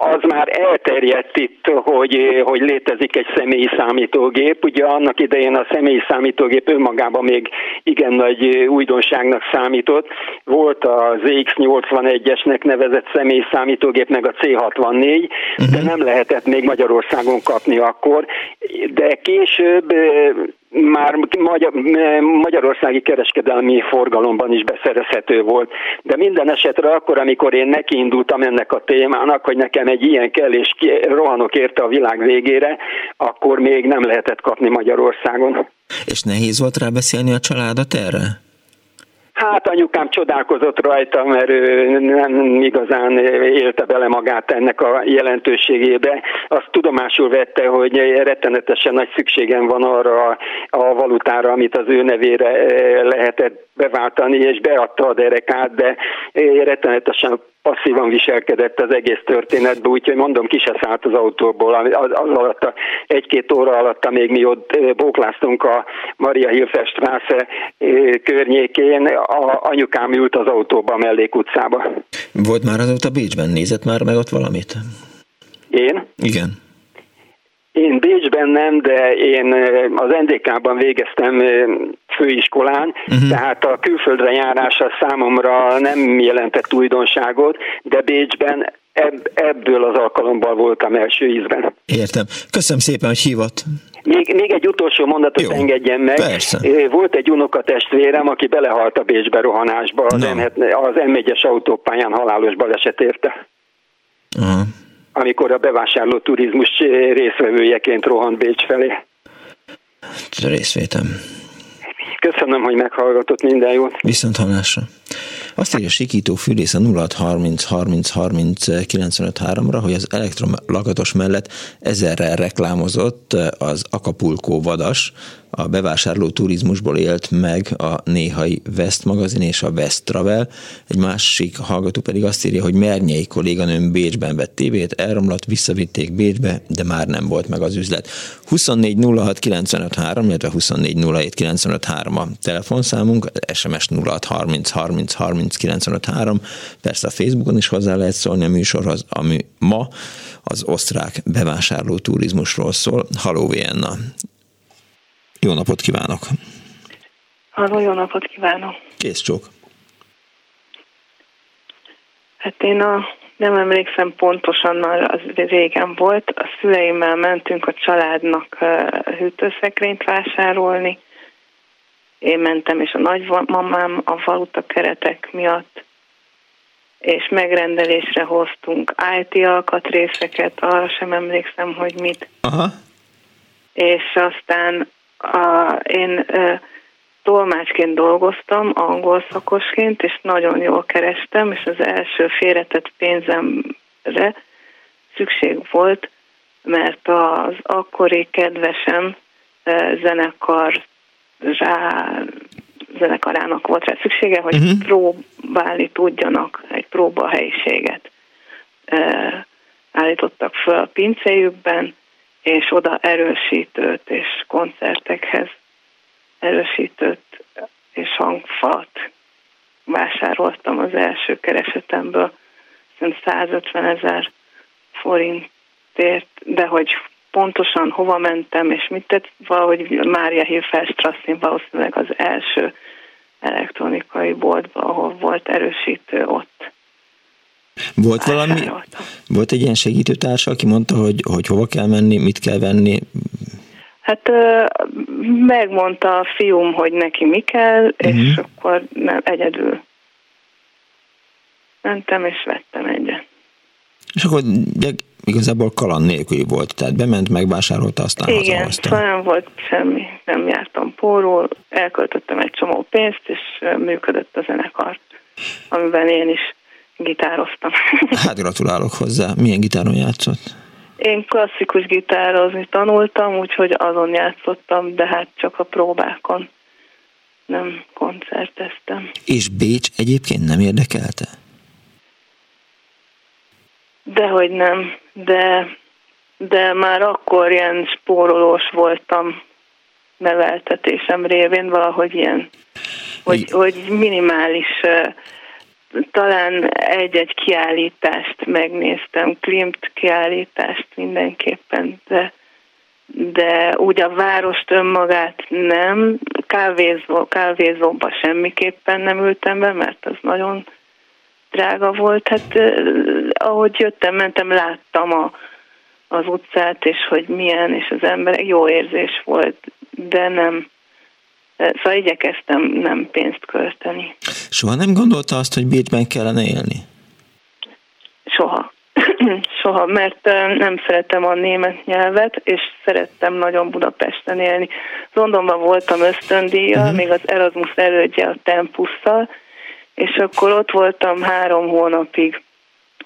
az már elterjedt itt, hogy létezik egy személyi számítógép. Ugye annak idején a személyi számítógép önmagában még igen nagy újdonságnak számított. Volt az EX81-esnek nevezett személyi számítógép, meg a C64, de nem lehetett még Magyarországon kapni akkor. De később már magyarországi kereskedelmi forgalomban is beszerezhető volt. De minden esetre akkor, amikor én nekiindultam ennek a témának, hogy nekem egy ilyen kell, és rohanok érte a világ végére, akkor még nem lehetett kapni Magyarországon. És nehéz volt rábeszélni a családot erre? Hát anyukám csodálkozott rajta, mert ő nem igazán élte bele magát ennek a jelentőségébe. Azt tudomásul vette, hogy rettenetesen nagy szükségem van arra a valutára, amit az ő nevére lehetett beváltani, és beadta a derekát, de rettenetesen passzívan viselkedett az egész történetben, úgyhogy mondom, ki se szállt az autóból. Az alatt egy-két óra alatt, még mi ott bókláztunk a Mária Hilfer Straße környékén, anyukám ült az autóba a mellékutcába. Volt már azóta Bécsben? Nézett már meg ott valamit? Én? Igen. Én Bécsben nem, de én az NDK-ban végeztem főiskolán, tehát a külföldre járása számomra nem jelentett újdonságot, de Bécsben ebből az alkalomból voltam első ízben. Értem. Köszönöm szépen, hogy hívott. Még egy utolsó mondatot engedjen meg. Persze. Volt egy unokatestvérem, aki belehalt a Bécsbe rohanásba, az M1-es autópályán halálos baleset érte. Amikor a bevásárló turizmus részvevőjeként rohant Bécs felé. Részvétem. Köszönöm, hogy meghallgatott, minden jót. Viszont hallásra. Azt írja Sikító Fűrész a 0630 30 30 95 3-ra, hogy az elektrolakatos mellett 1000-rel reklámozott az Acapulco vadas, a bevásárló turizmusból élt meg a néhai West magazin és a West Travel. Egy másik hallgató pedig azt írja, hogy Mernyei kolléganőm Bécsben vett tévét, elromlott, visszavitték Bécsbe, de már nem volt meg az üzlet. 24 06 95 3, illetve 24 07 95 3 a telefonszámunk, SMS 06 30 30 30 95 3. Persze a Facebookon is hozzá lehet szólni a műsorhoz, ami ma az osztrák bevásárló turizmusról szól. Halló Vienna! Jó napot kívánok! Halló, jó napot kívánok! Kész csók! Hát én nem emlékszem pontosan, az régen volt. A szüleimmel mentünk a családnak hűtőszekrényt vásárolni. Én mentem, és a nagymamám a valuta keretek miatt, és megrendelésre hoztunk IT alkatrészeket, arra sem emlékszem, hogy mit. Aha. És aztán én tolmácsként dolgoztam, angol szakosként, és nagyon jól kerestem, és az első félretett pénzemre szükség volt, mert az akkori kedvesem zenekarának volt rá szüksége, hogy próbálni tudjanak egy próbahelyiséget. Állítottak föl a pincéjükben, és oda erősítőt és koncertekhez erősítőt és hangfalat vásároltam az első keresetemből, szerintem 150 000 forintért, de hogy pontosan hova mentem és mit tett, valahogy Mária Hilfer Straßén valószínűleg az első elektronikai boltban, ahol volt erősítő, ott. Volt egy ilyen segítőtársa, aki mondta, hogy hova kell menni, mit kell venni? Hát megmondta a fiúm, hogy neki mi kell, és akkor egyedül mentem és vettem egyet. És akkor igazából kaland nélkül volt, tehát bement, megvásárolta, aztán hazahozta. Igen, nem volt semmi, nem jártam pórul, elköltöttem egy csomó pénzt, és működött a zenekar, amiben én is gitároztam. Hát gratulálok hozzá. Milyen gitáron játszott? Én klasszikus gitározni tanultam, úgyhogy azon játszottam, de hát csak a próbákon, nem koncerteztem. És Bécs egyébként nem érdekelte? Dehogy nem, de már akkor ilyen spórolós voltam neveltetésem révén, valahogy ilyen, hogy minimális talán egy-egy kiállítást megnéztem, Klimt kiállítást mindenképpen, de úgy a várost önmagát nem, kávézóba semmiképpen nem ültem be, mert az nagyon drága volt. Hát ahogy jöttem, mentem, láttam az utcát, és hogy milyen, és az emberek, jó érzés volt, de nem. Szóval igyekeztem nem pénzt költeni. Soha nem gondolta azt, hogy Bécsben kellene élni? Soha. Soha, mert nem szeretem a német nyelvet, és szerettem nagyon Budapesten élni. Londonban voltam ösztöndíjjal, még az Erasmus elődje a Tempusszal, és akkor ott voltam 3 hónapig,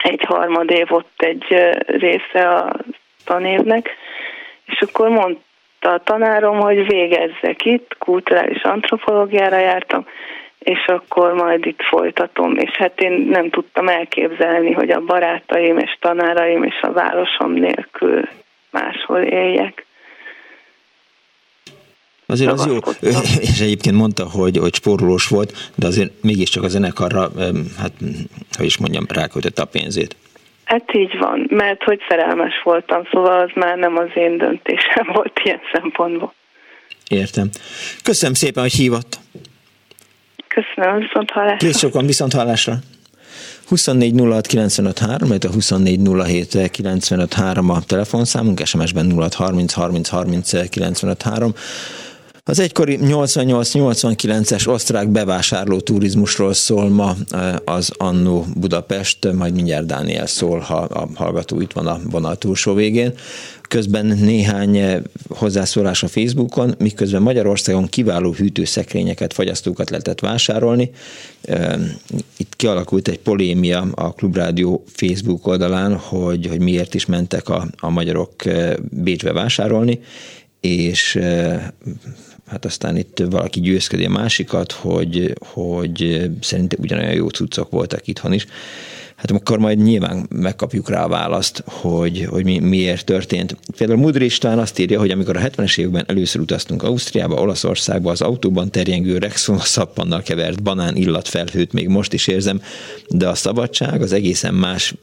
egy harmadév ott egy része a tanévnek, és akkor mondtam, a tanárom, hogy végezzek itt, kulturális antropológiára jártam, és akkor majd itt folytatom. És hát én nem tudtam elképzelni, hogy a barátaim és tanáraim és a városom nélkül máshol éljek. Azért az jó, és egyébként mondta, hogy spórolós volt, de azért mégiscsak a zenekarra, hát, hogy is mondjam, ráköltötte a pénzét. Hát így van, mert hogy szerelmes voltam, szóval az már nem az én döntésem volt ilyen szempontból. Értem. Köszönöm szépen, hogy hívott. Köszönöm, viszonthallásra. Kész sokan, viszonthallásra. 24 06 95 3, mert a 24 07 95 3 a telefonszámunk, SMS-ben 06 30 30 30 95 3. Az egykori 88-89-es osztrák bevásárló turizmusról szól ma az Annó Budapest, majd mindjárt Dániel szól, ha a hallgató itt van a vonal túlsó végén. Közben néhány hozzászólás a Facebookon, miközben Magyarországon kiváló hűtőszekrényeket, fagyasztókat lehetett vásárolni. Itt kialakult egy polémia a Klubrádió Facebook oldalán, hogy miért is mentek a magyarok Bécsbe vásárolni, és hát aztán itt valaki győzködi a másikat, hogy szerintem ugyanolyan jó cuccok voltak itthon is. Hát akkor majd nyilván megkapjuk rá a választ, hogy miért történt. Például Mudri István azt írja, hogy amikor a 70-es években először utaztunk Ausztriába, Olaszországba, az autóban terjengő Rexona szappannal kevert banán illat felhőt még most is érzem, de a szabadság az egészen más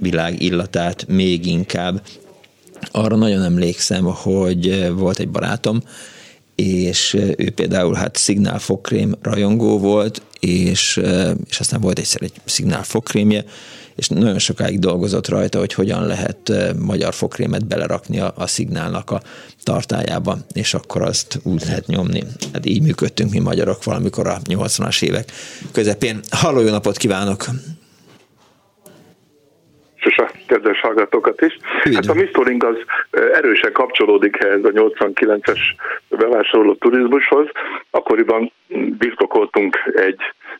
világ illatát még inkább. Arra nagyon emlékszem, hogy volt egy barátom, és ő például hát Signálfokrém rajongó volt, és aztán volt egyszer egy Signálfokrémje, és nagyon sokáig dolgozott rajta, hogy hogyan lehet magyar fokrémet belerakni a Signálnak a tartályába, és akkor azt úgy lehet nyomni. Hát így működtünk mi magyarok valamikor a 80-as évek közepén. Halló, jó napot kívánok! És a kedves hallgatókat is. Hát a misztoring az erősen kapcsolódik ehhez a 89-es bevásároló turizmushoz. Akkoriban birtokoltunk egy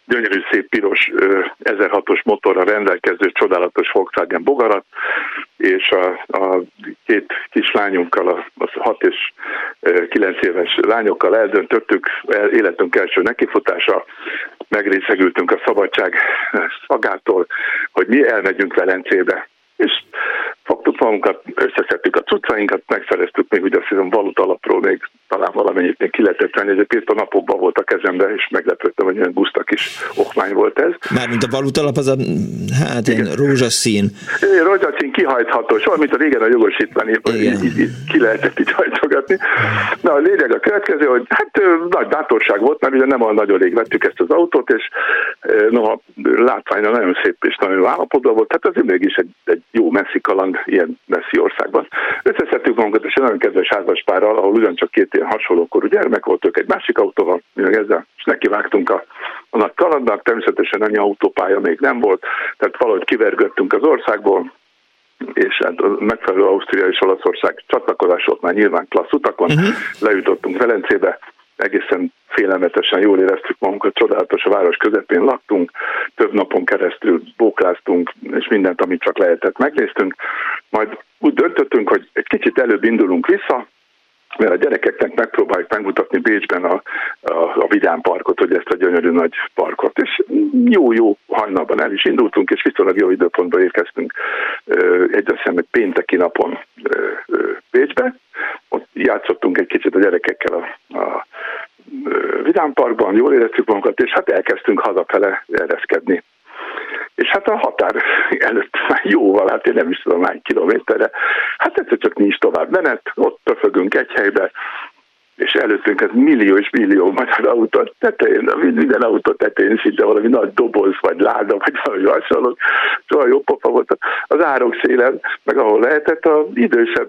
gyönyörű szép piros 1006-os motorra rendelkező csodálatos Volkswagen bogarat, és a két kislányunkkal, az 6 és 9 éves lányokkal eldöntöttük életünk első nekifutása, megrészegültünk a szabadság szagától, hogy mi elmegyünk Velencébe. És fogtuk magunkat, összeszedtük a cuccainkat, megszereztük még úgy azt hiszem valutalapról még talán valamennyit még ki lehetett venni, ezért épp a napokban volt a kezemben, és meglepődtem, hogy olyan busztak is okmány volt ez. Mármint a valutalap az a, hát igen, ilyen rózsaszín. Rózsaszín kihajtható, soha, mint a régen a jogosítvány, ki lehetett így hajtogatni. Na a lényeg a következő, hogy hát nagy bátorság volt, mert ugye nem olyan nagyon rég vettük ezt az autót, és noha látványra nagyon szép és nagyon állapotban volt, hát azért mégis egy jó messzi kaland ilyen messzi országban. Összeszedtük magunkat, és egy nagyon kedves házaspárral, ahol ugyancsak két ilyen hasonlókorú gyermek volt, ők egy másik autóval, mindegy ezzel, és nekivágtunk a nagy kalandnak, természetesen annyi autópálya még nem volt, tehát valahogy kivergődtünk az országból, és hát a megfelelő Ausztria és Olaszország csatlakozás volt már nyilván klassz utakon, lejutottunk Velencébe, egészen félelmetesen jól éreztük magunkat, csodálatos a város közepén laktunk, több napon keresztül bókláztunk, és mindent, amit csak lehetett, megnéztünk. Majd úgy döntöttünk, hogy egy kicsit előbb indulunk vissza, mert a gyerekeknek megpróbáljuk megmutatni Bécsben a Vidám Parkot, hogy ezt a gyönyörű nagy parkot. És jó hajnalban el is indultunk, és viszonylag jó időpontban érkeztünk egy pénteki napon Bécsbe. Ott játszottunk egy kicsit a gyerekekkel a Vidám Parkban, jól éreztük magunkat, és hát elkezdtünk hazafele ereszkedni. és hát a határ előtt jóval, hát én nem is tudom hány kilométerre, hát egyszer csak nincs tovább menet, ott töfögünk egy helybe, és előttünk ez millió és millió magyar autó tetején, minden autó tetején szinte valami nagy doboz, vagy láda, vagy valami hasonló, szóval jó pofa volt az árok szélen, meg ahol lehetett az idősebb,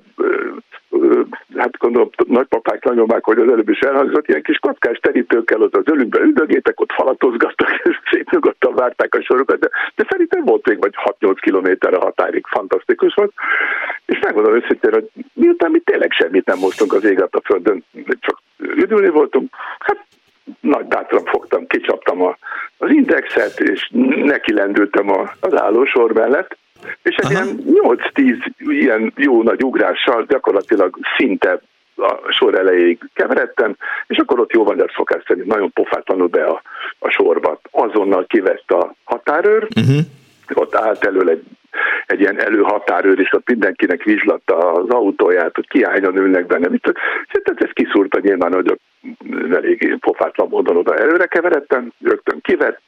hát gondolom nagypapák, nagyomák, hogy az előbb is elhangzott, ilyen kis kockás terítőkkel ott az ölükben üldögétek, ott falatozgattak, és szép nyugodtan várták a sorokat, de szerintem volt még vagy 6-8 kilométerre határig, fantasztikus volt, és megmondom őszintén, hogy miután mi tényleg semmit nem moztunk az ég alatt a földön, csak üdülni voltunk, hát nagy bátran fogtam, kicsaptam az indexet, és neki lendültem az állósor mellett, és egy ilyen 8-10 ilyen jó nagy ugrással gyakorlatilag szinte a sor elejéig keveredtem, és akkor ott jó magyar szokás szerint nagyon pofátlanul be a sorba. Azonnal kivett a határőr, ott állt elől egy ilyen előhatárőr, és ott mindenkinek vizslatta az autóját, hogy kiálljon, ülnek benne, mit tudod. Tehát ez kiszúrta nyilván, hogy elég pofátlan módon oda előre keveredtem, rögtön kivett,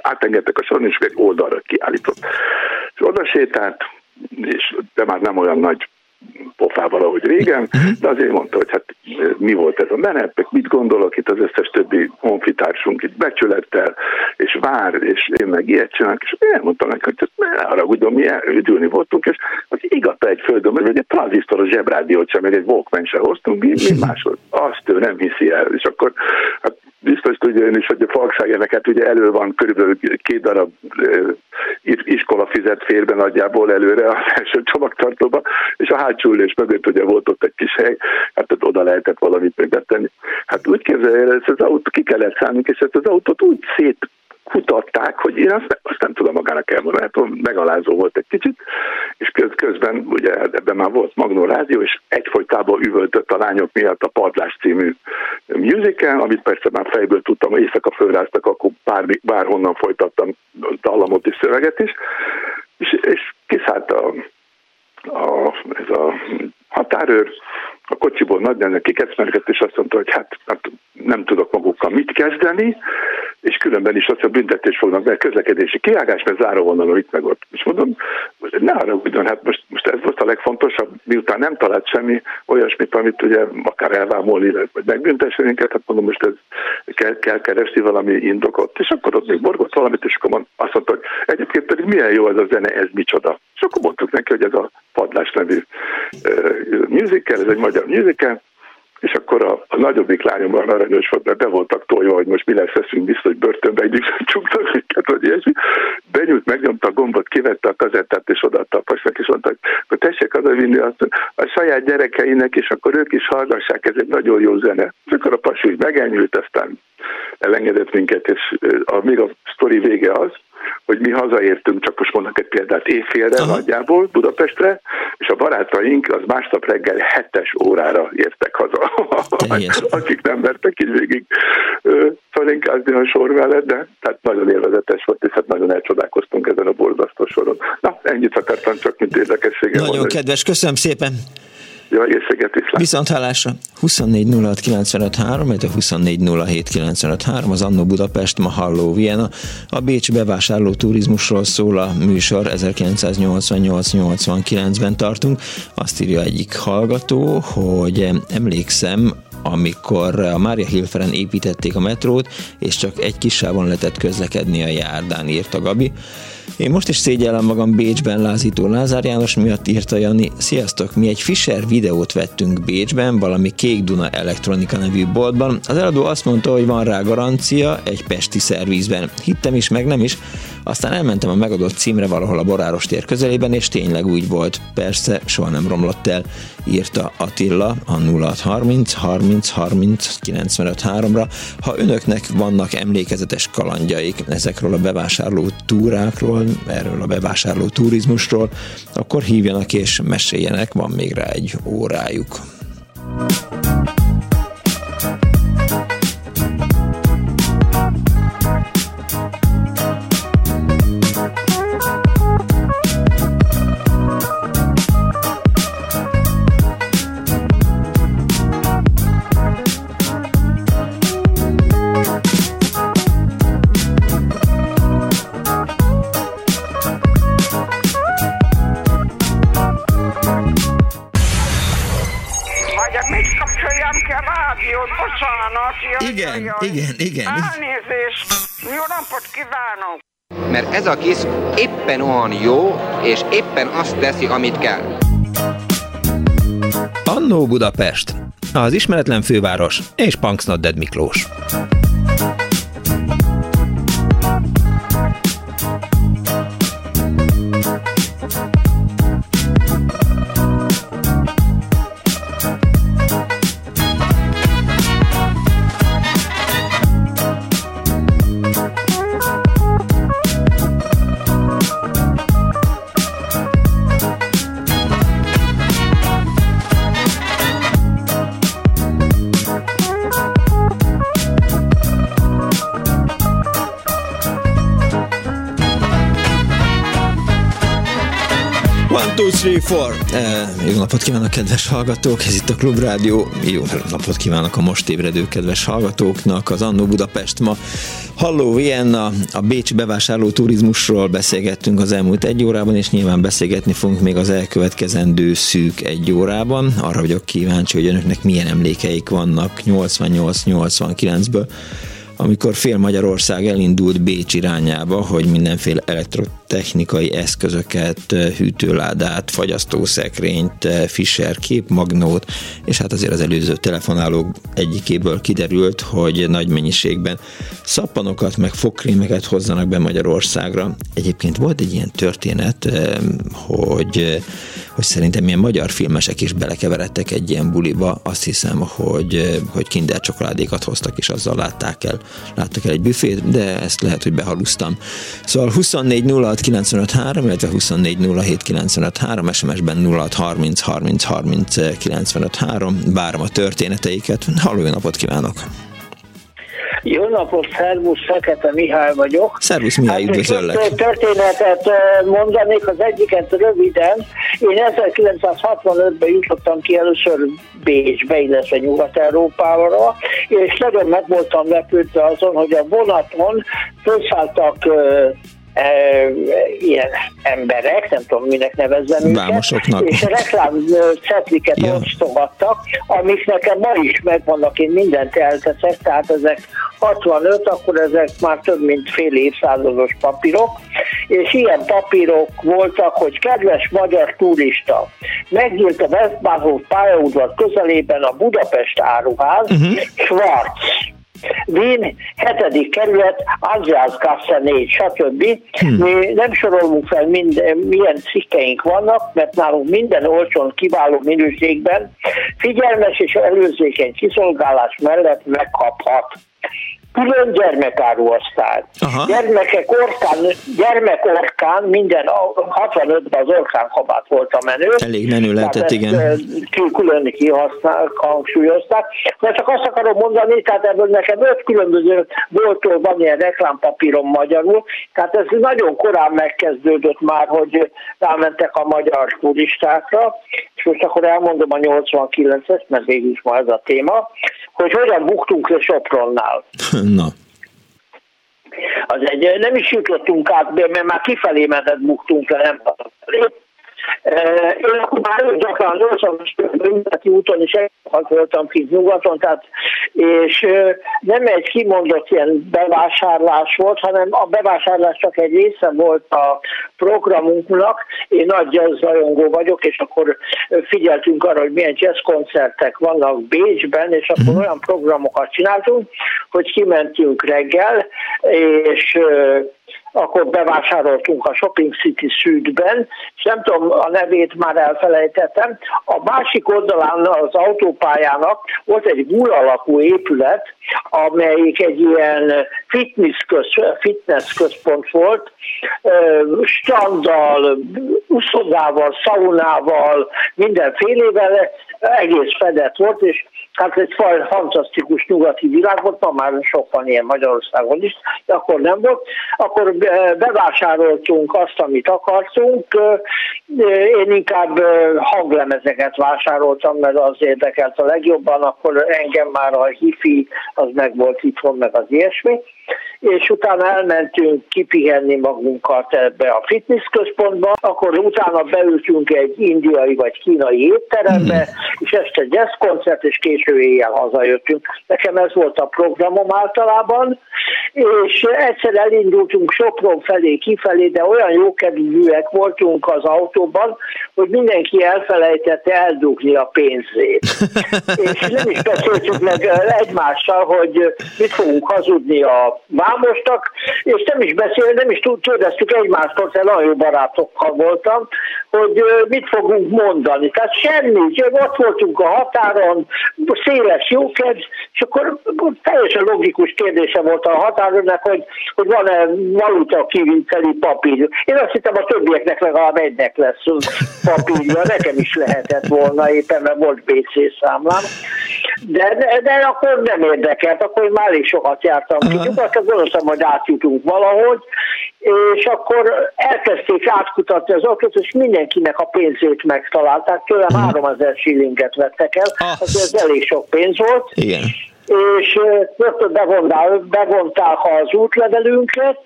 átengedtek a soron, és egy oldalra kiállított. És oda sétált, de már nem olyan nagy pofával, ahogy régen, de azért mondta, hogy hát mi volt ez a menet, mit gondolok, itt az összes többi honfitársunk itt becsülettel, és vár, és én meg ilyet csinálok, és elmondtam neki, hogy ne haragudjon, mi elüdülni voltunk, és az igata egy földön, mert egy tranzisztoros zsebrádiót sem, egy Walkman sem hoztunk, mi máshol, azt ő nem hiszi el, és akkor hát biztos tudja ön is, hogy a Volkswagennek hát ugye elő van körülbelül 2 darab iskola fizet férben nagyjából előre az első csomagtartóba, és a hátsó ülés mögött ugye volt ott egy kis hely, hát ott oda lehetett valamit megtenni. Hát úgy képzelje, hogy ezt az autót ki kellett szállnunk, és ezt az autót úgy szétkutatták, hogy én azt nem tudom magának elmondani, hát megalázó volt egy kicsit, és közben ugye ebben már volt Magnó Rádió, és egyfolytában üvöltött a lányok miatt a Padlás című musical, amit persze már fejből tudtam, éjszaka fölráztak, akkor bárhonnan folytattam dallamot és szöveget is, és kiszállt ez a határőr, a kocsiból nagynőnek kikecmergett, és azt mondta, hogy hát nem tudok magukkal mit kezdeni, és különben is azt a büntetés fognak, mert közlekedési kiágás, mert záróvonalon itt meg ott. És mondom, ne haragudjon, hát most ez volt a legfontosabb, miután nem talált semmi olyasmit, amit ugye akár elvámolni, vagy megbüntesni minket, hát mondom, most ez kell keresni valami indokot. És akkor ott még borgott valamit, és akkor azt mondta, hogy egyébként pedig milyen jó ez a zene, ez micsoda. És akkor mondtuk neki, hogy ez a Padlás nevű musical, ez egy magyar musical, és akkor a nagyobbik lányomban aranyos volt, mert be voltak tojva, hogy most mi lesz, eszünk biztos, hogy börtönbe egyik csuknak minket, vagy ilyesmi. Benyújt, megnyomta a gombot, kivette a kazettát, és odaadta a pasnak, és mondta, hogy tessék hazavinni a saját gyerekeinek, és akkor ők is hallgassák, ez egy nagyon jó zene. És akkor a pas úgy megenyült, aztán elengedett minket, és még a sztori vége az, hogy mi hazaértünk, csak most mondok egy példát, éjfélre nagyjából Budapestre, és a barátaink az másnap reggel 7-es órára értek haza. Akik nem vertek így végig felinkázni a sor mellett, de tehát nagyon élvezetes volt, és hát nagyon elcsodálkoztunk ezen a borzasztó soron. Na, ennyit akartam csak, mint érdekességgel mondani. Nagyon kedves, köszönöm szépen! Jó egészséget, viszlát! Viszont hallásra! 24.06.953, vagy a 24.07.953, az Annó Budapest, ma Halló Vienna. A Bécs bevásárló turizmusról szól a műsor, 1988-89-ben tartunk. Azt írja egyik hallgató, hogy emlékszem, amikor a Mária Hilferen építették a metrót, és csak egy kis sávon lehetett közlekedni a járdán, írta Gabi. Én most is szégyellem magam Bécsben lázító Lázár János miatt, írta Jani. Sziasztok, mi egy Fischer videót vettünk Bécsben, valami Kék Duna Elektronika nevű boltban. Az eladó azt mondta, hogy van rá garancia egy pesti szervízben. Hittem is, meg nem is. Aztán elmentem a megadott címre valahol a Boráros tér közelében, és tényleg úgy volt. Persze, soha nem romlott el, írta Attila a 0630 30 30 95 3-ra. Ha önöknek vannak emlékezetes kalandjaik ezekről a bevásárló túrákról, erről a bevásárló turizmusról, akkor hívjanak és meséljenek, van még rá egy órájuk. rádiót, bocsánat. Jaj, igen, jaj. Igen. Elnézést, jó napot kívánok. Mert ez a kis éppen olyan jó, és éppen azt teszi, amit kell. Annó Budapest, az ismeretlen főváros és Panksnated Miklós. Jó napot kívánok, kedves hallgatók! Ez itt a Klubrádió. Jó napot kívánok a most ébredő kedves hallgatóknak. Az Annó Budapest ma Halló Vienna, a bécsi bevásárló turizmusról beszélgettünk az elmúlt egy órában, és nyilván beszélgetni fogunk még az elkövetkezendő szűk egy órában. Arra vagyok kíváncsi, hogy önöknek milyen emlékeik vannak 88-89-ből, amikor fél Magyarország elindult Bécs irányába, hogy mindenféle elektrotechnikai eszközöket, hűtőládát, fagyasztószekrényt, Fischer képmagnót, és hát azért az előző telefonálók egyikéből kiderült, hogy nagy mennyiségben szappanokat, meg fogkrémeket hozzanak be Magyarországra. Egyébként volt egy ilyen történet, hogy szerintem ilyen magyar filmesek is belekeveredtek egy ilyen buliba, azt hiszem, hogy Kinder csokoládékat hoztak, és azzal láttak el egy büfét, de ezt lehet, hogy behalusztam. Szóval 24 06 95 3, illetve 24 07 95 3, SMS-ben 06 30 30 30 95 3. Várom a történeteiket. Halló, jó napot kívánok! Jó napot, szervusz, Fekete Mihály vagyok. Szervusz Mihály, üdvözöllek. Hát, történetet mondanék, az egyiket röviden. Én 1965-ben jutottam ki először Bécsbe, illetve Nyugat-Európára, és nagyon meg voltam lepődve azon, hogy a vonaton felszálltak ilyen emberek, nem tudom, minek nevezzem őket, és reklámcetliket osztogattak, amik nekem ma is megvannak, én mindent elteszek, tehát ezek 65, akkor ezek már több mint fél évszázados papírok, és ilyen papírok voltak, hogy kedves magyar turista, megnyílt a Westbahnhof pályaudvar közelében a Budapest áruház, Schwarz, Wien, 7. kerület, Adriászkasse 4, stb. Mi nem sorolunk fel milyen cikkeink vannak, mert nálunk minden olcsón, kiváló minőségben, figyelmes és előzékeny kiszolgálás mellett megkaphat. Külön gyermekáruosztály. Gyermekorkán minden 65-ben az orkánkabát volt a menő. Elég menő lehetett, igen. Külön hangsúlyozták. De csak azt akarom mondani, tehát ebből nekem 5 különböző boltól van ilyen reklámpapírom magyarul. Tehát ez nagyon korán megkezdődött már, hogy rámentek a magyar turistákra. És most akkor elmondom a 89-es, mert végül is ma ez a téma, hogy hogyan buktunk le Sopronnál. Na. Nem is jutottunk át, mert már kifelé menet buktunk le, nem tudom. Én akkor már ő gyakran 80-as nyugati úton is voltam kint nyugaton, tehát, és nem egy kimondott ilyen bevásárlás volt, hanem a bevásárlás csak egy része volt a programunknak. Én nagy jazz-rajongó vagyok, és akkor figyeltünk arra, hogy milyen jazzkoncertek vannak Bécsben, és akkor olyan programokat csináltunk, hogy kimentünk reggel, és akkor bevásároltunk a Shopping City Südben, és nem tudom, a nevét már elfelejtettem. A másik oldalán az autópályának volt egy gul alakú épület, amelyik egy ilyen fitness központ volt, standdal, uszodával, szaunával, mindenfélével, egész fedett volt, és hát egy fantasztikus nyugati világ volt, ma már sok van ilyen Magyarországon is, de akkor nem volt. Akkor bevásároltunk azt, amit akartunk. Én inkább hanglemezeket vásároltam, mert az érdekelt a legjobban, akkor engem már a hifi, az meg volt itthon, meg az ilyesmi. És utána elmentünk kipihenni magunkat ebbe a fitness központba, akkor utána beültünk egy indiai vagy kínai étterembe, és este jazzkoncert, és késő éjjel hazajöttünk. Nekem ez volt a programom általában, és egyszer elindultunk Sopron felé, kifelé, de olyan jókedvűek voltunk az autóban, hogy mindenki elfelejtette eldugni a pénzét. És nem is beszéltük meg egymással, hogy mit fogunk hazudni a vámosnak, és nem is kérdeztük egymástól, mert nagyon jó barátokkal voltam, hogy mit fogunk mondani. Tehát semmi, ott voltunk a határon, széles jókedv, és akkor teljesen logikus kérdése volt a határőrnek, hogy van-e valuta kiviteli papír. Én azt hittem, a többieknek legalább egynek lesz papírja, nekem is lehetett volna éppen, mert volt BC számlám. De akkor nem érdekelt, akkor már elég sokat jártam ki. Akkor gondoltam, hogy átjutunk valahogy, és akkor elkezdték átkutatni az okot, és mindenkinek a pénzét megtalálták. Tőlem 3000 shillinget vettek el, ez elég sok pénz volt. Igen. És rögtön bevonták az útlevelünket,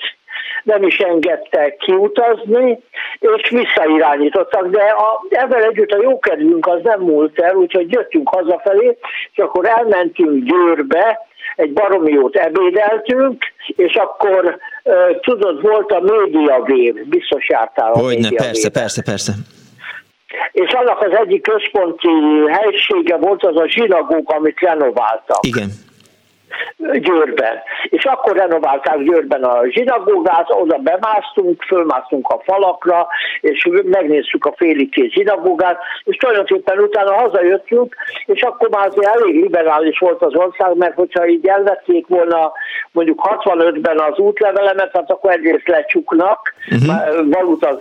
nem is engedtek kiutazni, és visszairányítottak, de ezzel együtt a jókedvünk az nem múlt el, úgyhogy jöttünk hazafelé, és akkor elmentünk Győrbe, egy baromi jót ebédeltünk, és akkor tudod, volt a médiavév, biztos jártál a médiavév. Hogyne, persze. És annak az egyik központi helysége volt az a zsinagóga, amit renováltak. Igen. Győrben. És akkor renoválták Győrben a zsinagógát, oda bemásztunk, fölmásztunk a falakra, és megnéztük a félig kész zsinagógát, és tulajdonképpen utána hazajöttünk, és akkor már elég liberális volt az ország, mert hogyha így elvették volna mondjuk 65-ben az útlevelemet, hát akkor egyrészt lecsuknak, valuta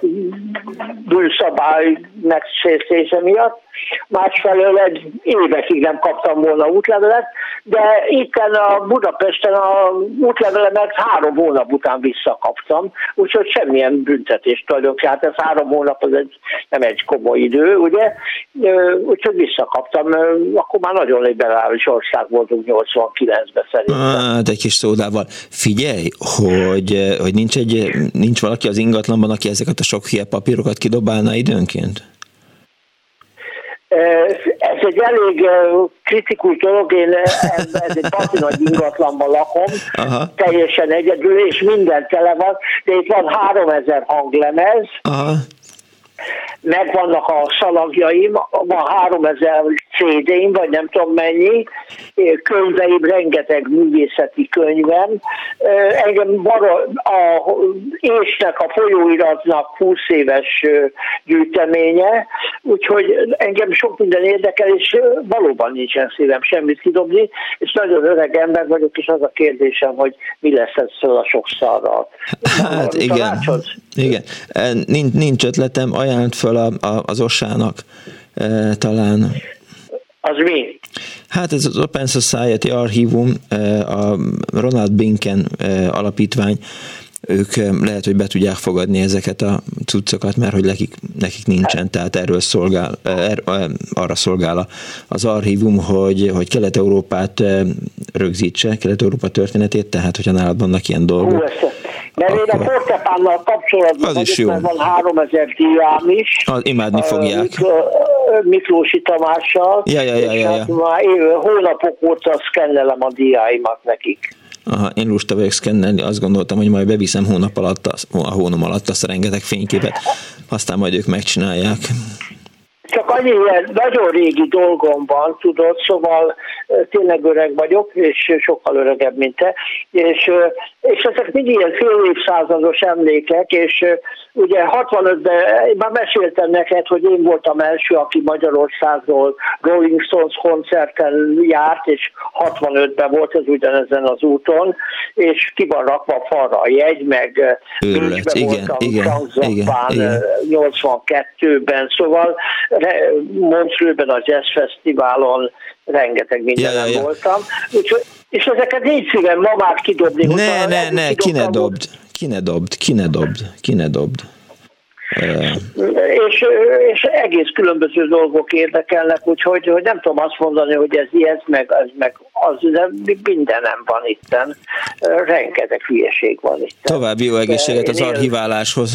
bűnszabály megsértése miatt, másfelől egy évekig nem kaptam volna útlevelet, de itten a Budapesten a útlevelemet 3 hónap után visszakaptam, úgyhogy semmilyen büntetést tulajdonképpen, hát ez 3 hónap az nem egy komoly idő, ugye, úgyhogy visszakaptam, akkor már nagyon liberális ország voltunk 89-ben szerintem. De egy kis szódával, figyelj, hogy nincs valaki az ingatlanban, aki ezeket a sok hülye papírokat kidobálna időnként? Ez egy elég kritikus dolog, én egy bazi nagy ingatlanban lakom, teljesen egyedül, és minden tele van, de itt van 3000 hanglemez, megvannak a szalagjaim, van 3000 CD-im, vagy nem tudom mennyi, könyveim, rengeteg művészeti könyvem, engem a Ésnek, a folyóiratnak 20 éves gyűjteménye, úgyhogy engem sok minden érdekel, és valóban nincsen szívem semmit kidobni, és nagyon öreg ember vagyok, és az a kérdésem, hogy mi lesz ezzel a sok szarral. Hát igen. Nincs ötletem, ajánlt föl az Ossának talán. Az mi? Hát ez az Open Society archívum, a Ronald Binken alapítvány, ők lehet, hogy be tudják fogadni ezeket a cuccokat, mert hogy nekik nincsen, tehát erről arra szolgál az archívum, hogy Kelet-Európát rögzítse, Kelet-Európa történetét, tehát hogyha nálad vannak ilyen dolgok. Mert én a Fortepánnal kapcsolatban vagyok, mert van 3000 diám is. Imádni fogják. Miklósi Tamással. Ja. Már hónapok óta szkennelem a diáimat nekik. Aha, én lusta vagyok szkennelni, azt gondoltam, hogy majd beviszem a hónom alatt azt a rengeteg fényképet, aztán majd ők megcsinálják. Csak annyi ilyen nagyon régi dolgom van, tudod, szóval tényleg öreg vagyok, és sokkal öregebb, mint te, és ezek mindig ilyen fél évszázados emlékek, és ugye 65-ben, már meséltem neked, hogy én voltam első, aki Magyarországról Rolling Stones koncerten járt, és 65-ben volt ez ugyanezen az úton, és ki van rakva a falra a jegy, meg Bécsben voltam Frankfurtban 82-ben, szóval Montreux-ben a Jazz Fesztiválon rengeteg mindenen voltam. Úgyhogy, és ezeket nincs szívem ma már kidobni. Ne, ki ne dobd. És egész különböző dolgok érdekelnek, úgyhogy hogy nem tudom azt mondani, hogy ez ilyen, meg az, de mindenem van itten. Rengeteg hülyeség van itten. További jó egészséget az archiváláshoz.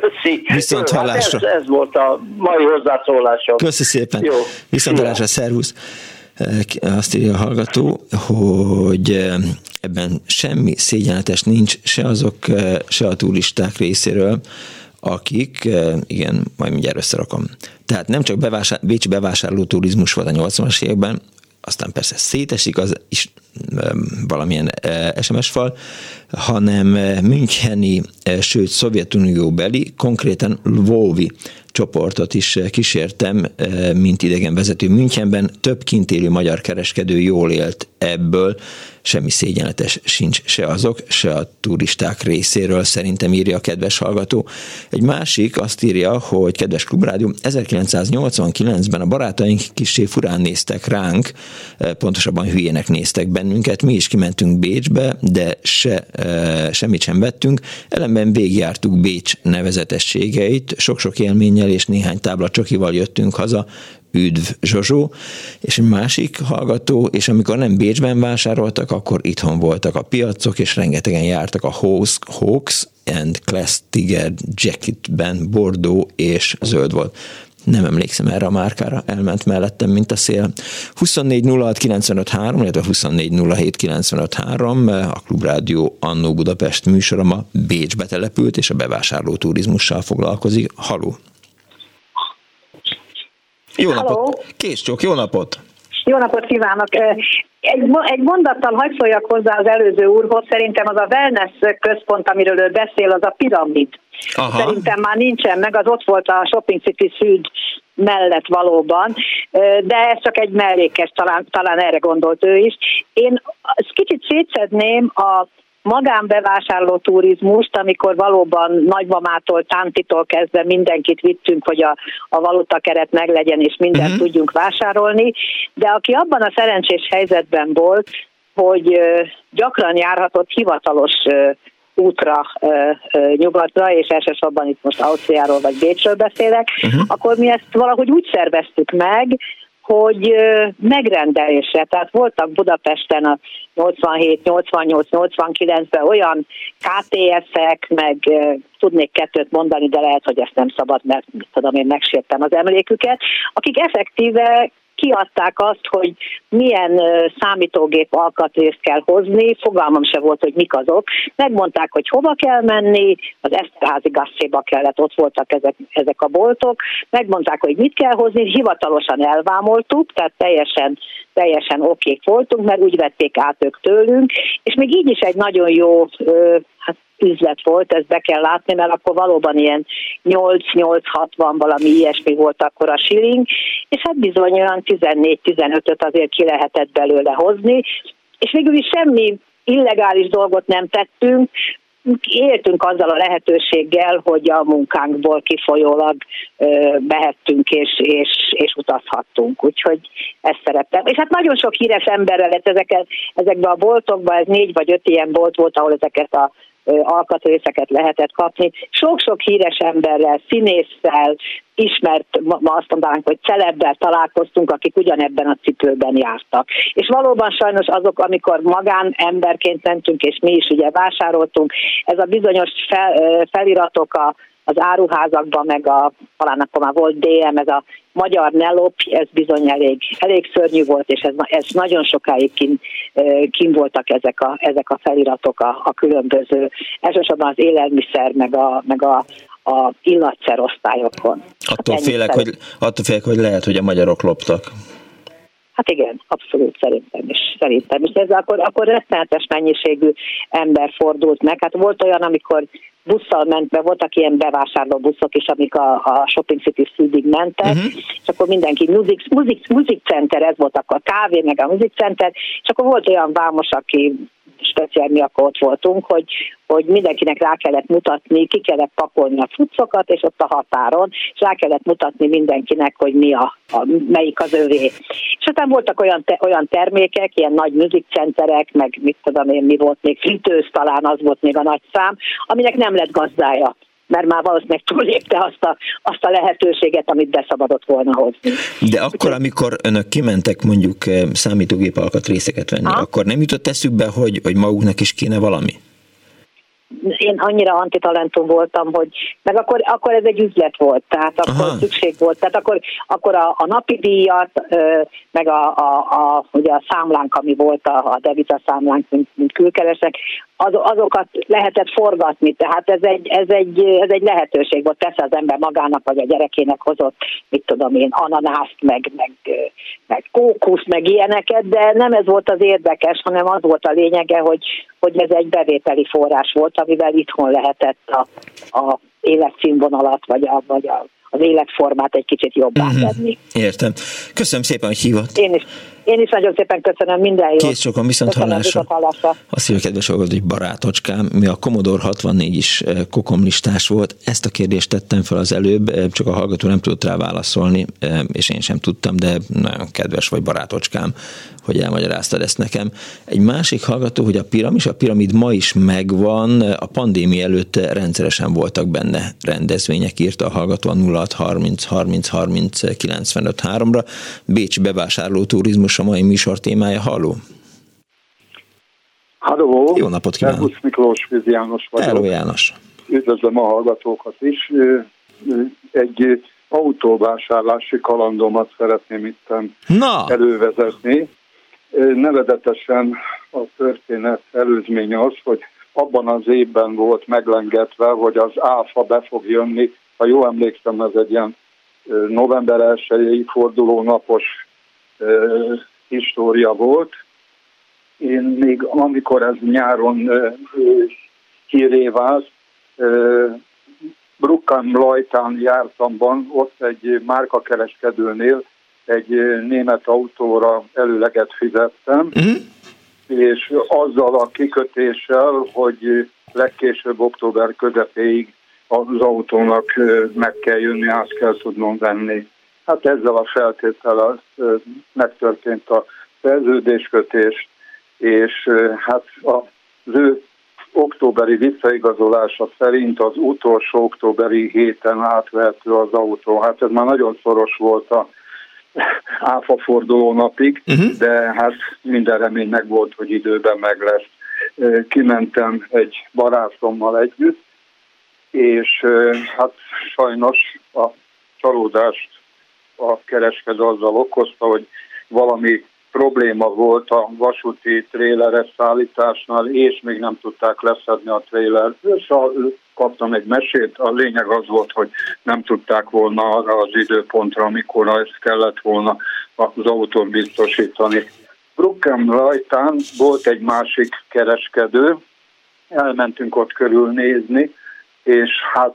Köszi. Viszont hallásra. Hát ez volt a mai hozzászólásom. Köszi szépen. Jó. Viszont hallásra, szervusz. Azt írja a hallgató, hogy ebben semmi szégyenletes nincs, se azok, se a turisták részéről, akik, igen, majd mindjárt összerakom. Tehát nem csak Bécsi bevásárló turizmus volt a 80-as években, aztán persze szétesik az is valamilyen SMS fal, hanem müncheni, sőt Szovjetunióbeli, konkrétan Lvovi csoportot is kísértem, mint idegenvezető Münchenben. Több kint élő magyar kereskedő jól élt ebből, semmi szégyenletes sincs se azok, se a turisták részéről, szerintem, írja a kedves hallgató. Egy másik azt írja, hogy kedves Klubrádió, 1989-ben a barátaink kissé furán néztek ránk, pontosabban hülyének néztek bennünket, mi is kimentünk Bécsbe, de semmit sem vettünk, ellenben végigjártuk Bécs nevezetességeit, sok-sok élménnyel és néhány tábla csokival jöttünk haza, üdv Zsozsó. És egy másik hallgató, és amikor nem Bécsben vásároltak, akkor itthon voltak a piacok, és rengetegen jártak a Hawks and Class Tiger Jacketben, bordó és zöld volt. Nem emlékszem erre a márkára, elment mellettem, mint a szél. 24.06.953, illetve 24.07.953, a Klubrádió Annó Budapest műsora ma Bécsbe települt, és a bevásárló turizmussal foglalkozik. Haló! Jó napot! Késcsók, jó napot! Jó napot kívánok! Egy mondattal hadd szóljak hozzá az előző úrhoz, szerintem az a wellness központ, amiről ő beszél, az a piramid. Aha. Szerintem már nincsen meg, az ott volt a Shopping City Süd mellett valóban, de ez csak egy mellékes, talán erre gondolt ő is. Én kicsit szétszedném a magánbevásárló turizmust, amikor valóban nagymamától, tántitól kezdve mindenkit vittünk, hogy a valótakeret meglegyen, és mindent tudjunk vásárolni, de aki abban a szerencsés helyzetben volt, hogy gyakran járhatott hivatalos útra nyugatra, és elsősorban itt most Ausztriáról vagy Bécsről beszélek, akkor mi ezt valahogy úgy szerveztük meg, hogy megrendelésre, tehát voltak Budapesten a 87, 88, 89-ben olyan KTS-ek, meg tudnék kettőt mondani, de lehet, hogy ezt nem szabad, mert tudom, én megsértem az emléküket, akik effektíve kiadták azt, hogy milyen számítógép alkatrészt kell hozni, fogalmam se volt, hogy mik azok. Megmondták, hogy hova kell menni, az Eszterházi Gasszéba kellett, ott voltak ezek a boltok. Megmondták, hogy mit kell hozni, hivatalosan elvámoltuk, tehát teljesen okék voltunk, mert úgy vették át ők tőlünk, és még így is egy nagyon jó üzlet volt, ezt be kell látni, mert akkor valóban ilyen 8-8-60 valami ilyesmi volt akkor a shilling, és hát bizony olyan 14-15-öt azért ki lehetett belőle hozni, és végül is semmi illegális dolgot nem tettünk, éltünk azzal a lehetőséggel, hogy a munkánkból kifolyólag mehettünk és utazhattunk, úgyhogy ezt szerettem. És hát nagyon sok híres emberrel lett ezekben a boltokban, ez 4 vagy 5 ilyen bolt volt, ahol ezeket a alkatrészeket lehetett kapni. Sok-sok híres emberrel, színésszel, ismert, ma azt mondanánk, hogy celebbel találkoztunk, akik ugyanebben a cipőben jártak. És valóban sajnos azok, amikor magán emberként mentünk, és mi is ugye vásároltunk, ez a bizonyos feliratok az áruházakban, meg talán akkor már volt DM, ez a magyar ne lopj, ez bizony elég szörnyű volt, és ez nagyon sokáig kim voltak ezek a feliratok a különböző, elsősorban az élelmiszer, meg a illatszerosztályokon. Attól félek, hogy lehet, hogy a magyarok loptak. Hát igen, abszolút szerintem is. Ez akkor rettenetes mennyiségű ember fordult meg. Hát volt olyan, amikor busszal ment be, voltak ilyen bevásárló buszok is, amik a Shopping City Südig mentek, és akkor mindenki muzikcenter, ez volt akkor kávé, meg a muzikcenter, és akkor volt olyan vámos, aki speciál, mi akkor ott voltunk, hogy mindenkinek rá kellett mutatni, ki kellett pakolni a cuccokat, és ott a határon, és rá kellett mutatni mindenkinek, hogy mi melyik az övé. És aztán voltak olyan termékek, ilyen nagy muzikcenterek, meg mit tudom én, mi volt még, fritőz talán, az volt még a nagy szám, aminek nem lett gazdája, mert már valószínűleg túllépte azt a lehetőséget, amit beszabadott volna hozni. De akkor, amikor önök kimentek mondjuk számítógép alkatrészeket venni, akkor nem jutott eszükbe, hogy maguknak is kéne valami? én annyira antitalentum voltam, hogy meg akkor ez egy üzlet volt, tehát akkor szükség volt, tehát akkor a napi díjat, meg ugye a számlánk, ami volt a devizaszámlánk, mint külkeresek, azokat lehetett forgatni, tehát ez egy lehetőség volt, persze az ember magának vagy a gyerekének hozott, mit tudom én, ananászt, meg kókuszt, meg ilyeneket, de nem ez volt az érdekes, hanem az volt a lényege, hogy ez egy bevételi forrás volt, amivel itthon lehetett a életszínvonalat, vagy az életformát egy kicsit jobban tenni. Értem. Köszönöm szépen, hogy hívott. Én is nagyon szépen köszönöm, minden jót. Kész sokan, viszont hallásra. Azt hívja, kedves hallgató, hogy barátocskám, mi a Commodore 64 is kokomlistás volt. Ezt a kérdést tettem fel az előbb, csak a hallgató nem tudott rá válaszolni, és én sem tudtam, de nagyon kedves vagy barátocskám, hogy elmagyaráztad ezt nekem. Egy másik hallgató, hogy a piramid ma is megvan, a pandémia előtt rendszeresen voltak benne rendezvények, írta a hallgató a 0630 30 30 95 3-ra. Bécsi bevásárló turizmus a mai műsor témája. Halló! Halló! Jó napot kívánok! Punk Sznopp Miklós, Vízi János vagyok. Hello, János! Üdvözlöm a hallgatókat is. Egy autóvásárlási kalandomat szeretném itten elővezetni. Nevezetesen a történet előzmény az, hogy abban az évben volt meglengetve, hogy az áfa be fog jönni. Ha jól emlékszem, ez egy ilyen november 1-i fordulónapos história volt. Én még amikor ez nyáron híré vált, Bruckán-Lajtán jártam, ott egy márkakereskedőnél egy német autóra előleget fizettem, és azzal a kikötéssel, hogy legkésőbb október közepéig az autónak meg kell jönni, át kell tudnom venni. Hát ezzel a feltétellel megtörtént a szerződéskötés, és hát az ő októberi visszaigazolása szerint az utolsó októberi héten átvehető az autó. Hát ez már nagyon szoros volt a áfaforduló napig, de hát minden remény meg volt, hogy időben meg lesz. Kimentem egy barátommal együtt, és hát sajnos a csalódást a kereskedő azzal okozta, hogy valami probléma volt a vasúti tréleres szállításnál, és még nem tudták leszedni a trélert. Kaptam egy mesét, a lényeg az volt, hogy nem tudták volna arra az időpontra, amikor ezt kellett volna az autót biztosítani. Bruckán-Lajtán volt egy másik kereskedő, elmentünk ott körülnézni, és hát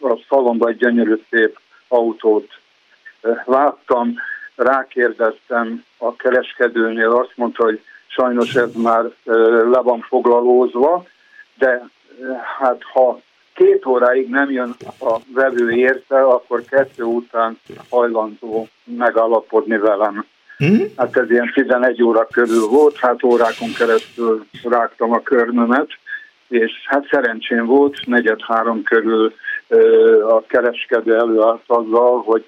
a szalomba egy gyönyörű szép autót láttam, rákérdeztem a kereskedőnél, azt mondta, hogy sajnos ez már le van foglalózva, de hát ha 2 óráig nem jön a vevő érte, akkor 2 után hajlandó megállapodni velem. Hát ez ilyen 11 óra körül volt, hát órákon keresztül rágtam a körmömet, és hát szerencsém volt, 2:45 körül a kereskedő előállt azzal, hogy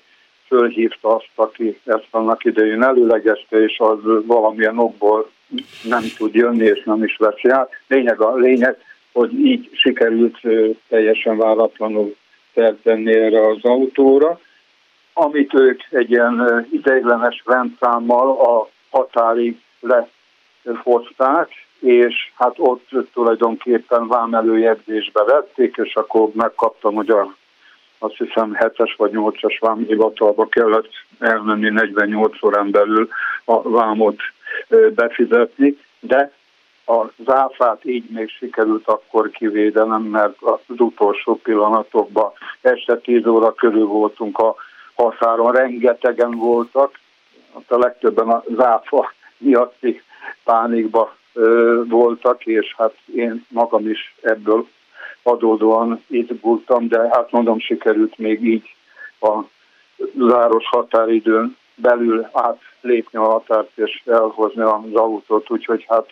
fölhívta azt, aki ezt annak idején előlegezte, és az valamilyen okból nem tud jönni, és nem is veszi át. A lényeg, hogy így sikerült teljesen váratlanul feltenni erre az autóra, amit ők egy ilyen ideiglenes rendszámmal a határig lehozták, és hát ott tulajdonképpen vámelőjegyzésbe vették, és akkor megkaptam, hogy azt hiszem 7-es vagy 8-as vámhivatalba kellett elmenni 48 órán belül a vámot befizetni, de az áfát így még sikerült akkor kivédenem, mert az utolsó pillanatokban este 10 óra körül voltunk a határon, rengetegen voltak, a legtöbben az áfa miatti pánikba voltak, és hát én magam is ebből adódóan izgultam, de hát mondom, sikerült még így a záros határidőn belül átlépni a határt és elhozni az autót, úgyhogy hát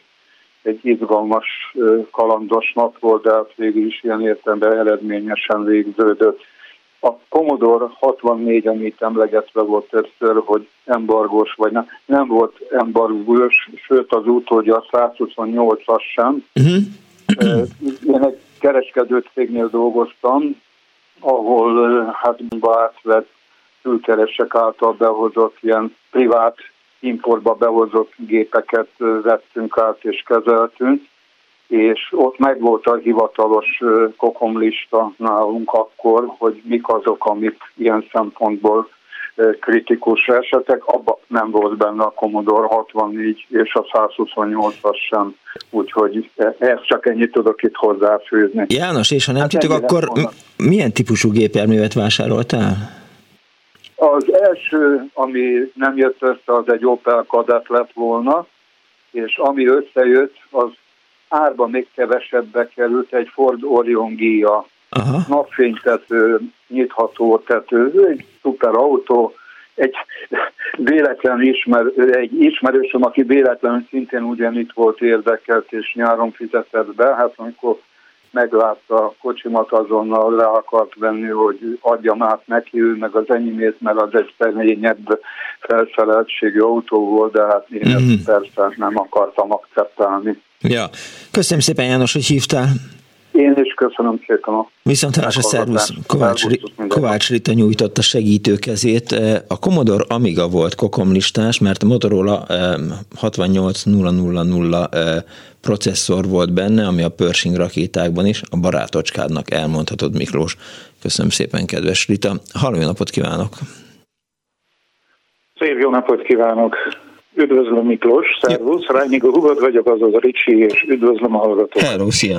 egy izgalmas, kalandos nap volt, de hát végül is ilyen értelemben eredményesen végződött. A Commodore 64, amit emlegetve volt többször, hogy embargós vagy nem. Nem volt embargós, sőt az utódja a 128-as sem, Én egy kereskedő cégnél dolgoztam, ahol hátba átvett külkeresek által behozott ilyen privát importba behozott gépeket vettünk át és kezeltünk, és ott megvolt a hivatalos kokomlista nálunk akkor, hogy mik azok, amik ilyen szempontból kritikus esetek, abban nem volt benne a Commodore 64 és a 128-as sem, úgyhogy ezt csak ennyit tudok itt hozzáfűzni. János, és ha nem titok, akkor milyen típusú gépjárművet vásároltál? Az első, ami nem jött össze, az egy Opel Kadett lett volna, és ami összejött, az árba még kevesebbe került, egy Ford Orion Gia. Aha. Napfénytető, nyitható tető, egy szuper autó, egy véletlen ismerősöm, aki véletlenül szintén ugyanitt volt érdekelt, és nyáron fizetett be, hát amikor meglátta a kocsimat, azonnal le akart venni, hogy adjam át neki, ő meg az enyémét, mert az egy szerényebb felszereltségű autó volt, de hát én ezt persze nem akartam akceptálni. Ja. Köszönöm szépen, János, hogy hívtál. Én is köszönöm szépen a... Viszontlátásra, szervusz. Kovács Rita nyújtotta segítőkezét. A Commodore Amiga volt kokomlistás, mert a Motorola 68000 processzor volt benne, ami a Pershing rakétákban is, a barátocskádnak elmondhatod, Miklós. Köszönöm szépen, kedves Rita. Halló, jó napot kívánok! Szép jó napot kívánok! Üdvözlöm, Miklós, szervusz! Rányigó Hubert vagyok, azaz Ricsi, és üdvözlöm a hallgatókat! Hello, szia!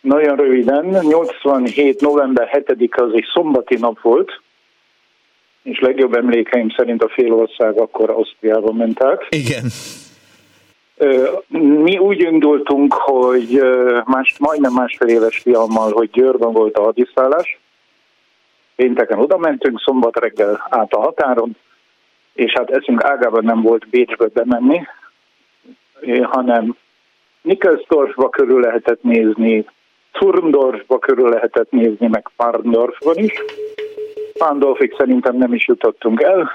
Nagyon röviden, 87. november 7-e az egy szombati nap volt, és legjobb emlékeim szerint a félország akkor Ausztriában ment át. Igen. Mi úgy indultunk, hogy majdnem másfél éves fiammal, hogy Győrben volt a hadiszállás. Pénteken oda mentünk, szombat reggel át a határon, és hát eszünk ágában nem volt Bécsbe bemenni, hanem Nickelsdorfba körül lehetett nézni, Zurndorfba körül lehetett nézni, meg Parndorfban is. Parndorfig szerintem nem is jutottunk el.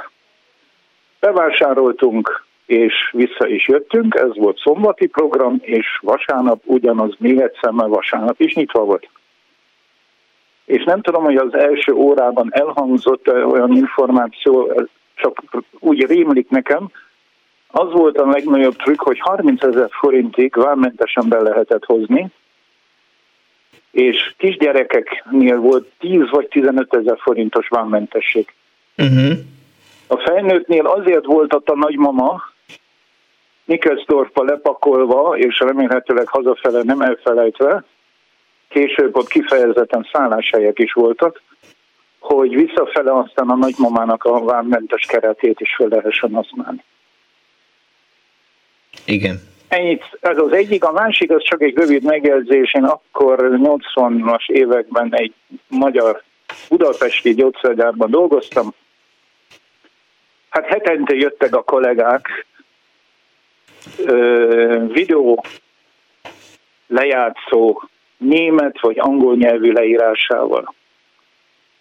Bevásároltunk, és vissza is jöttünk. Ez volt szombati program, és vasárnap ugyanaz, még egyszer, mert vasárnap is nyitva volt. És nem tudom, hogy az első órában elhangzott olyan információ, csak úgy rémlik nekem, az volt a legnagyobb trükk, hogy 30 000 forintig vámmentesen be lehetett hozni, és kisgyerekeknél volt 10 vagy 15 000 forintos vámmentesség. Uh-huh. A felnőttnél azért volt ott a nagymama, Nickelsdorfba lepakolva, és remélhetőleg hazafele nem elfelejtve, később ott kifejezetten szálláshelyek is voltak, hogy visszafele aztán a nagymamának a vámmentes keretét is fel lehessen használni. Igen. Ennyit, ez az egyik, a másik, az csak egy rövid megjegyzés. Én akkor 80-as években egy magyar budapesti gyógyszergyárban dolgoztam. Hát hetente jöttek a kollégák videó lejátszó német vagy angol nyelvű leírásával.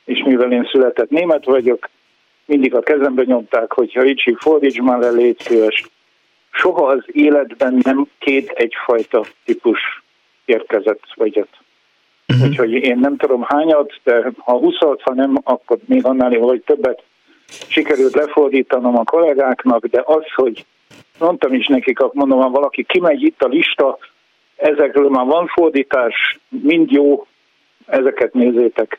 És mivel én született német vagyok, mindig a kezembe nyomták, hogyha Ricsi, fordíts már le, légy szíves. Soha az életben nem két egyfajta típus érkezett vagyok. Uh-huh. Úgyhogy én nem tudom hányat, de ha 20-at, ha nem, akkor még annál jó, hogy többet sikerült lefordítanom a kollégáknak, de az, hogy mondtam is nekik, mondom, ha valaki kimegy itt a lista, ezekről már van fordítás, mind jó, ezeket nézzétek.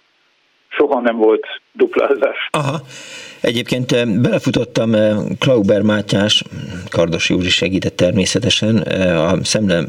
Soha nem volt duplázás. Aha. Egyébként belefutottam, Klauber Mátyás, Kardosi úr is segített természetesen, a Szemle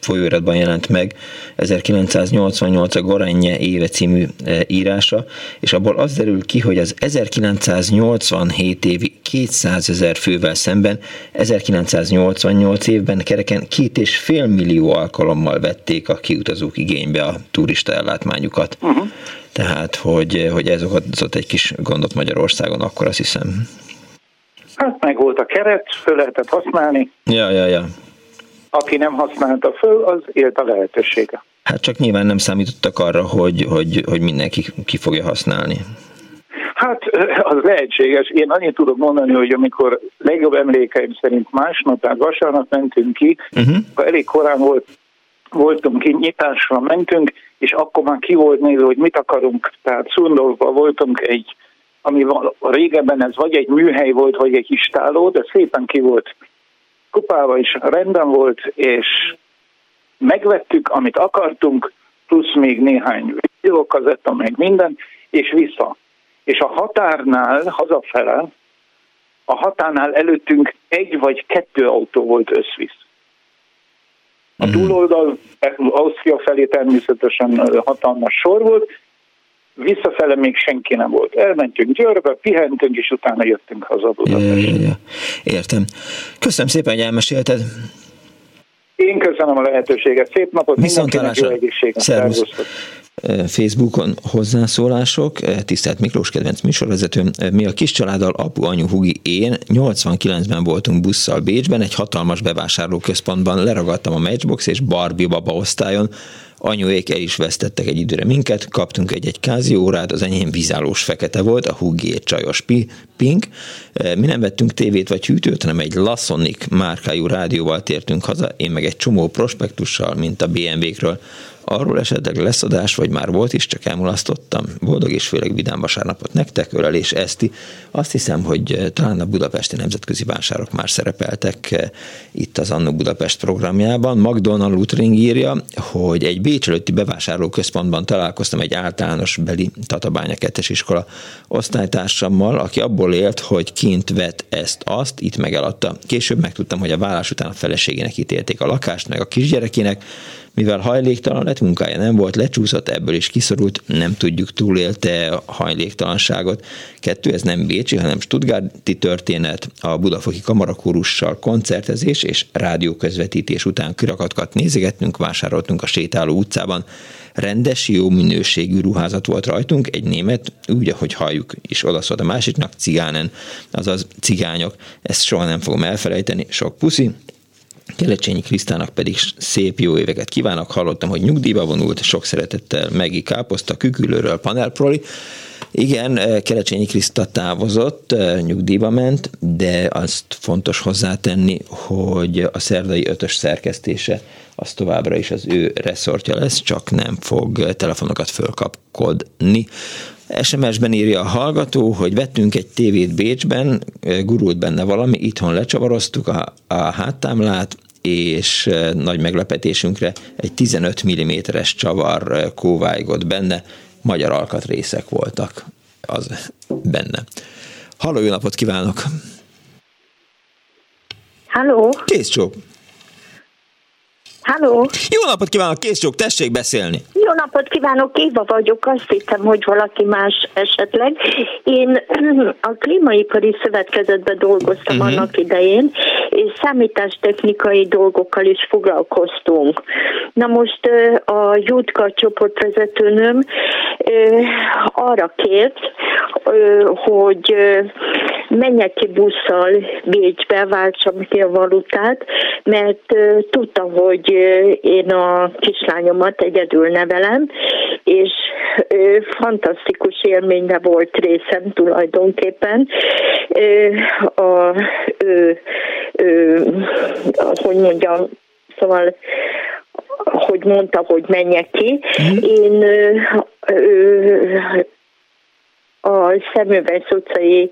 folyóiratban jelent meg 1988 a Gorenje éve című írása, és abból az derül ki, hogy az 1987 évi 200 000 fővel szemben 1988 évben kereken 2,5 millió alkalommal vették a kiutazók igénybe a turista ellátmányukat. Uh-huh. Tehát, hogy ez okozott egy kis gondot Magyarországon, akkor azt hiszem. Hát meg volt a keret, föl lehetett használni. Ja. Aki nem használta föl, az élt a lehetősége. Hát csak nyilván nem számítottak arra, hogy mindenki ki fogja használni. Hát az lehetséges. Én annyit tudok mondani, hogy amikor legjobb emlékeim szerint másnap, tehát vasárnap mentünk ki, elég korán volt voltunk itt, nyitásra mentünk, és akkor már ki volt nézve, hogy mit akarunk. Tehát Szundorfban voltunk egy, ami régebben ez vagy egy műhely volt, vagy egy istáló, de szépen ki volt kupálva, és rendben volt, és megvettük, amit akartunk, plusz még néhány videókazetta, meg minden, és vissza. És a határnál, hazafele, a határnál előttünk egy vagy kettő autó volt összvisz. A túloldal, Ausztria felé természetesen hatalmas sor volt, visszafele még senki nem volt. Elmentünk Győrbe, pihentünk, és utána jöttünk haza Budapestre. Ja. Értem. Köszönöm szépen, hogy elmesélted. Én köszönöm a lehetőséget. Szép napot, mindenkinek jó egészséget. Szervusz. Facebookon hozzászólások. Tisztelt Miklós, kedvenc műsorvezetőm. Mi a kis családdal, apu, anyu, hugi, én 89-ben voltunk busszal Bécsben, egy hatalmas bevásárlóközpontban leragadtam a Matchbox és Barbie baba osztályon. Anyuék el is vesztettek egy időre minket, kaptunk egy Casio órát, az enyém vízállós fekete volt, a hugé csajos pink. Mi nem vettünk tévét vagy hűtőt, hanem egy Lasonic márkájú rádióval tértünk haza, én meg egy csomó prospektussal, mint a BMW-kről. Arról esetleg lesz adás, vagy már volt is, csak elmulasztottam. Boldog és főleg vidám vasárnapot nektek, Ölelés Eszti. Azt hiszem, hogy talán a budapesti nemzetközi vásárok már szerepeltek itt az Annó Budapest programjában. Magdonald Lutring írja, hogy egy Bécs előtti bevásárlóközpontban találkoztam egy általános beli Tatabánya 2-es iskola osztálytársammal, aki abból élt, hogy kint vett ezt-azt, itt megeladta. Később megtudtam, hogy a válás után a feleségének ítélték a lakást, meg a kisgyerekének, mivel hajléktalan lett, munkája nem volt, lecsúszott, ebből is kiszorult, nem tudjuk, túlélte a hajléktalanságot. 2, ez nem bécsi, hanem stuttgarti történet, a budafoki kamarakórussal koncertezés és rádióközvetítés után kirakatkat nézegettünk, vásároltunk a sétáló utcában. Rendes, jó minőségű ruházat volt rajtunk, egy német, úgy, ahogy halljuk, és odaszólt a másiknak, cigánen, azaz cigányok. Ezt soha nem fogom elfelejteni, sok puszi. Kelecsényi Krisztának pedig szép jó éveket kívánok, hallottam, hogy nyugdíjba vonult, sok szeretettel Megi Káposzta, Kükülőről Panelproli. Igen, Kelecsényi Kriszta távozott, nyugdíjba ment, de azt fontos hozzátenni, hogy a szerdai 5-ös szerkesztése az továbbra is az ő reszortja lesz, csak nem fog telefonokat fölkapkodni. SMS-ben írja a hallgató, hogy vettünk egy tévét Bécsben, gurult benne valami, itthon lecsavaroztuk a háttámlát, és nagy meglepetésünkre egy 15 mm-es csavar kóvájgott benne, magyar alkatrészek voltak az benne. Halló, jó napot kívánok! Halló! Készcsók! Halló! Jó napot kívánok, Készcsók, tessék beszélni! Jó napot kívánok, Éva vagyok, azt hittem, hogy valaki más esetleg. Én a Klímaipari Szövetkezetben dolgoztam annak idején, és számítástechnikai dolgokkal is foglalkoztunk. Na most a Jutka csoportvezetőnöm arra kért, hogy menjek ki busszal Bécsbe, váltsam ki a valutát, mert tudta, hogy én a kislányomat egyedül nevelem, és fantasztikus élménybe volt részem tulajdonképpen. Hogy mondta, hogy menjek ki. Én a Szemüveges utcai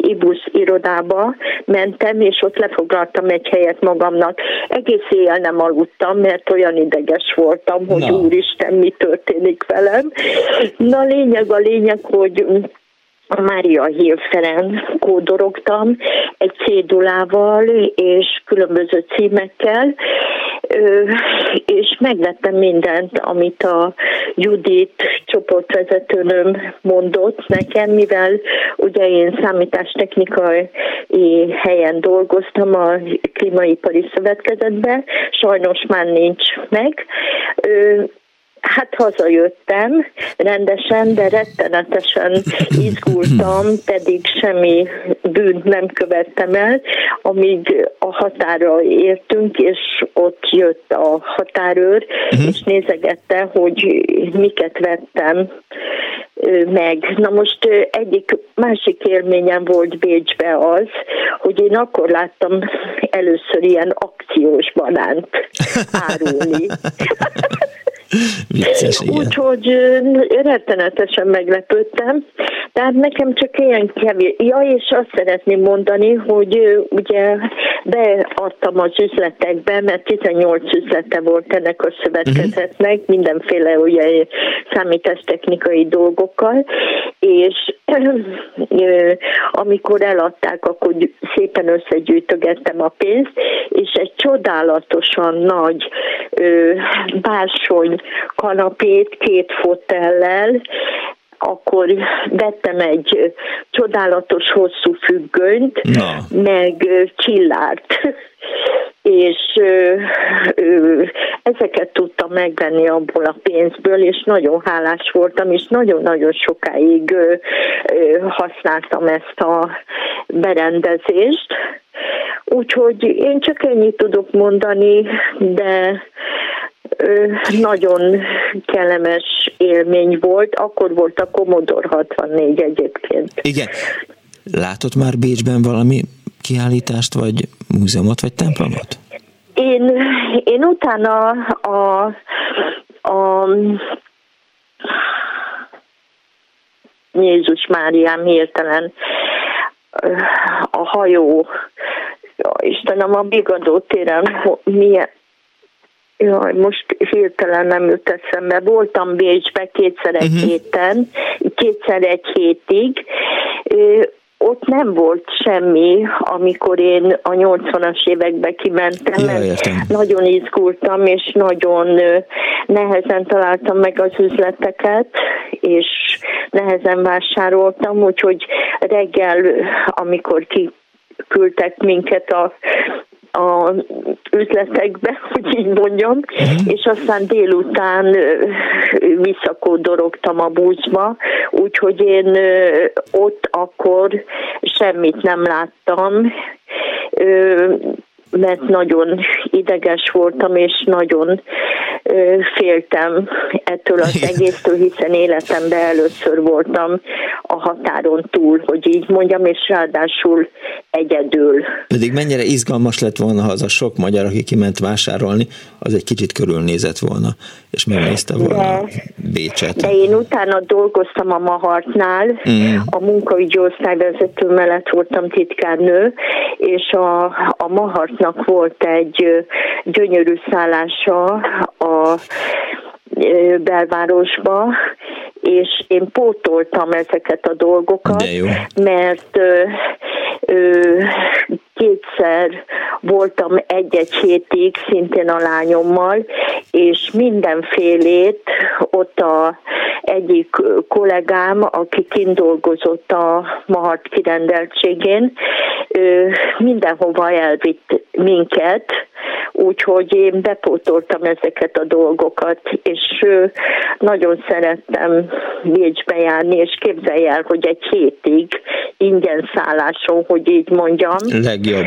IBUSZ irodába mentem, és ott lefoglaltam egy helyet magamnak. Egész éjjel nem aludtam, mert olyan ideges voltam, hogy úristen, mi történik velem. Na lényeg, hogy a Mária Hilferen kódorogtam egy cédulával és különböző címekkel, és megvettem mindent, amit a Judit csoportvezetőnöm mondott nekem, mivel ugye én számítástechnikai helyen dolgoztam a Klímaipari Szövetkezetben, sajnos már nincs meg. Hát hazajöttem rendesen, de rettenetesen izgultam, pedig semmi bűnt nem követtem el, amíg a határa értünk, és ott jött a határőr, és nézegette, hogy miket vettem meg. Na most egyik másik élményem volt Bécsbe az, hogy én akkor láttam először ilyen akciós banánt árulni. Úgyhogy rettenetesen meglepődtem, tehát nekem csak ilyen kevés. Ja, és azt szeretném mondani, hogy ugye beadtam az üzletekbe, mert 18 üzlete volt ennek a szövetkezetnek, mindenféle olyan számítástechnikai dolgokkal, és amikor eladták, akkor szépen összegyűjtögettem a pénzt, és egy csodálatosan nagy bársony kanapét 2 fotellel, akkor vettem egy csodálatos hosszú függönyt, meg csillárt. És ezeket tudtam megvenni abból a pénzből, és nagyon hálás voltam, és nagyon-nagyon sokáig használtam ezt a berendezést. Úgyhogy én csak ennyit tudok mondani, de nagyon kellemes élmény volt. Akkor volt a Commodore 64 egyébként. Igen. Látott már Bécsben valami kiállítást, vagy múzeumot, vagy templomot? Én utána a Jézus Máriám hirtelen a hajó, Istenem, a Bigadó téren milyen, jaj, most hirtelen nem jut eszembe. Voltam Bécsbe kétszer egy hétig. Ott nem volt semmi, amikor én a 80-as évekbe kimentem. Ja, nagyon izgultam, és nagyon nehezen találtam meg az üzleteket, és nehezen vásároltam, úgyhogy reggel, amikor kiküldtek minket a üzletekbe, hogy így mondjam, és aztán délután visszakódorogtam a buszba, úgyhogy én ott akkor semmit nem láttam, mert nagyon ideges voltam, és nagyon féltem ettől az egésztől, hiszen életemben először voltam a határon túl, hogy így mondjam, és ráadásul egyedül. Pedig mennyire izgalmas lett volna, ha az a sok magyar, aki kiment vásárolni, az egy kicsit körülnézett volna, és megnézte volna Bécset. De én utána dolgoztam a Mahartnál, a munkaügyi osztályvezető mellett voltam titkárnő, és a Mahart volt egy gyönyörű szállása a belvárosba, és én pótoltam ezeket a dolgokat, mert kétszer voltam egy-egy hétig szintén a lányommal, és mindenfélét ott egyik kollégám, aki kint dolgozott a Mahart kirendeltségén, mindenhova elvitt minket, úgyhogy én bepótoltam ezeket a dolgokat, és nagyon szerettem Bécsbe járni, és képzelj el, hogy egy hétig ingyen szálláson, hogy így mondjam. Legjobb.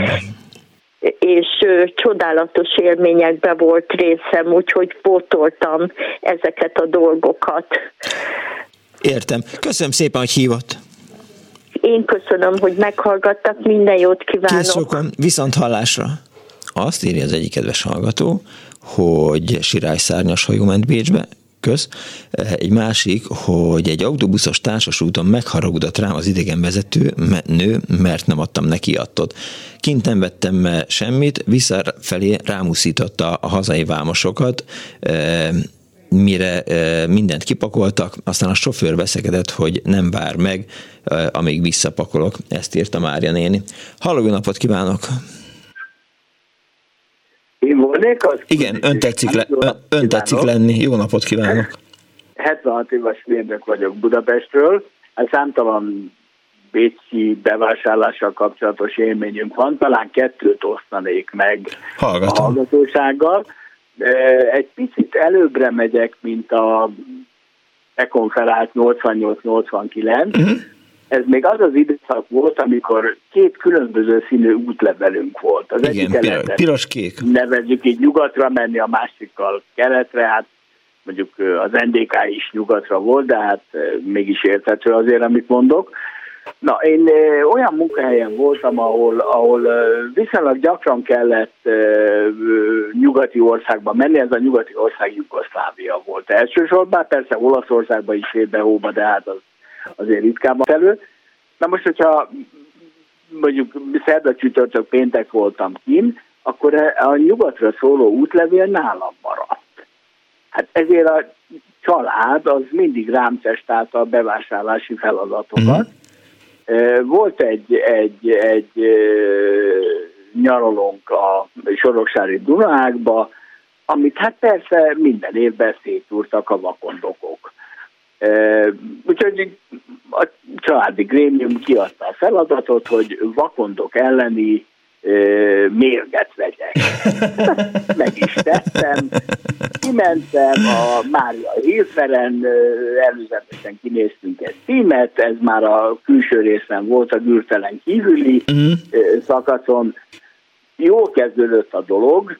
És csodálatos élményekben volt részem, úgyhogy pótoltam ezeket a dolgokat. Értem. Köszönöm szépen, hogy hívott. Én köszönöm, hogy meghallgattak, minden jót kívánok. Készokon, viszont hallásra. Azt írja az egyik kedves hallgató, hogy sirályszárnyas hajó ment Bécsbe, egy másik, hogy egy autóbuszos társasúton megharagudott rám az idegenvezető nő, mert nem adtam neki attot. Kint nem vettem semmit, visszafelé rámuszította a hazai vámosokat, mire mindent kipakoltak, aztán a sofőr veszekedett, hogy nem vár meg, amíg visszapakolok. Ezt írta Mária néni. Halló, jó napot kívánok! Én volnék az? Igen, ön tetszik lenni. Jó napot kívánok! 76 éves mérnök vagyok Budapestről. Számtalan bécsi bevásárlással kapcsolatos élményünk van. Talán 2-t osztanék meg a hallgatósággal. Egy picit előbbre megyek, mint a bekonferált 88-89. Ez még az az időszak volt, amikor 2 különböző színű útlevelünk volt. Az egyik piros-kék. Nevezzük így nyugatra menni, a másikkal keletre, hát mondjuk az NDK is nyugatra volt, de hát mégis érthető azért, amit mondok. Na, én olyan munkahelyen voltam, ahol viszonylag gyakran kellett nyugati országba menni, ez a nyugati ország Jugoszlávia volt elsősorban, persze Olaszországba is félbehóba, de hát az azért ritkábban elő. Na most, hogyha mondjuk szerda, csütörtök, péntek voltam kint, akkor a nyugatra szóló útlevél nálam maradt. Hát ezért a család az mindig rám testálta a bevásárlási feladatokat. Volt egy nyaralónk a Soroksári Dunaágba, amit hát persze minden évben szétúrtak a vakondokok. Úgyhogy a családi grémium kiadta a feladatot, hogy vakondok elleni mérget vegyek. Meg is tettem, kimentem a Mária Hilferen, előzetesen kinéztünk egy címet, ez már a külső részen volt, a Gürtelen kívüli szakaszon. Jól kezdődött a dolog,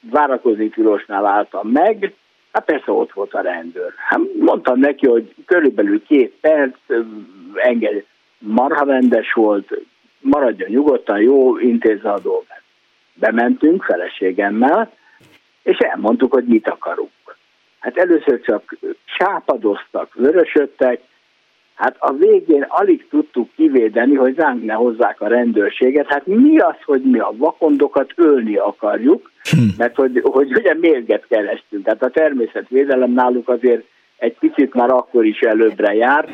várakozni tilosnál álltam meg, hát persze ott volt a rendőr. Hát mondtam neki, hogy körülbelül 2 perc, engedj, marha rendes volt, maradjon nyugodtan, jó, intézze a dolgát. Bementünk feleségemmel, és elmondtuk, hogy mit akarunk. Hát először csak sápadoztak, vörösödtek, hát a végén alig tudtuk kivédeni, hogy ránk ne hozzák a rendőrséget. Hát mi az, hogy mi a vakondokat ölni akarjuk, mert hogy ugye mérget kerestünk. Tehát a természetvédelem náluk azért egy picit már akkor is előbbre járt,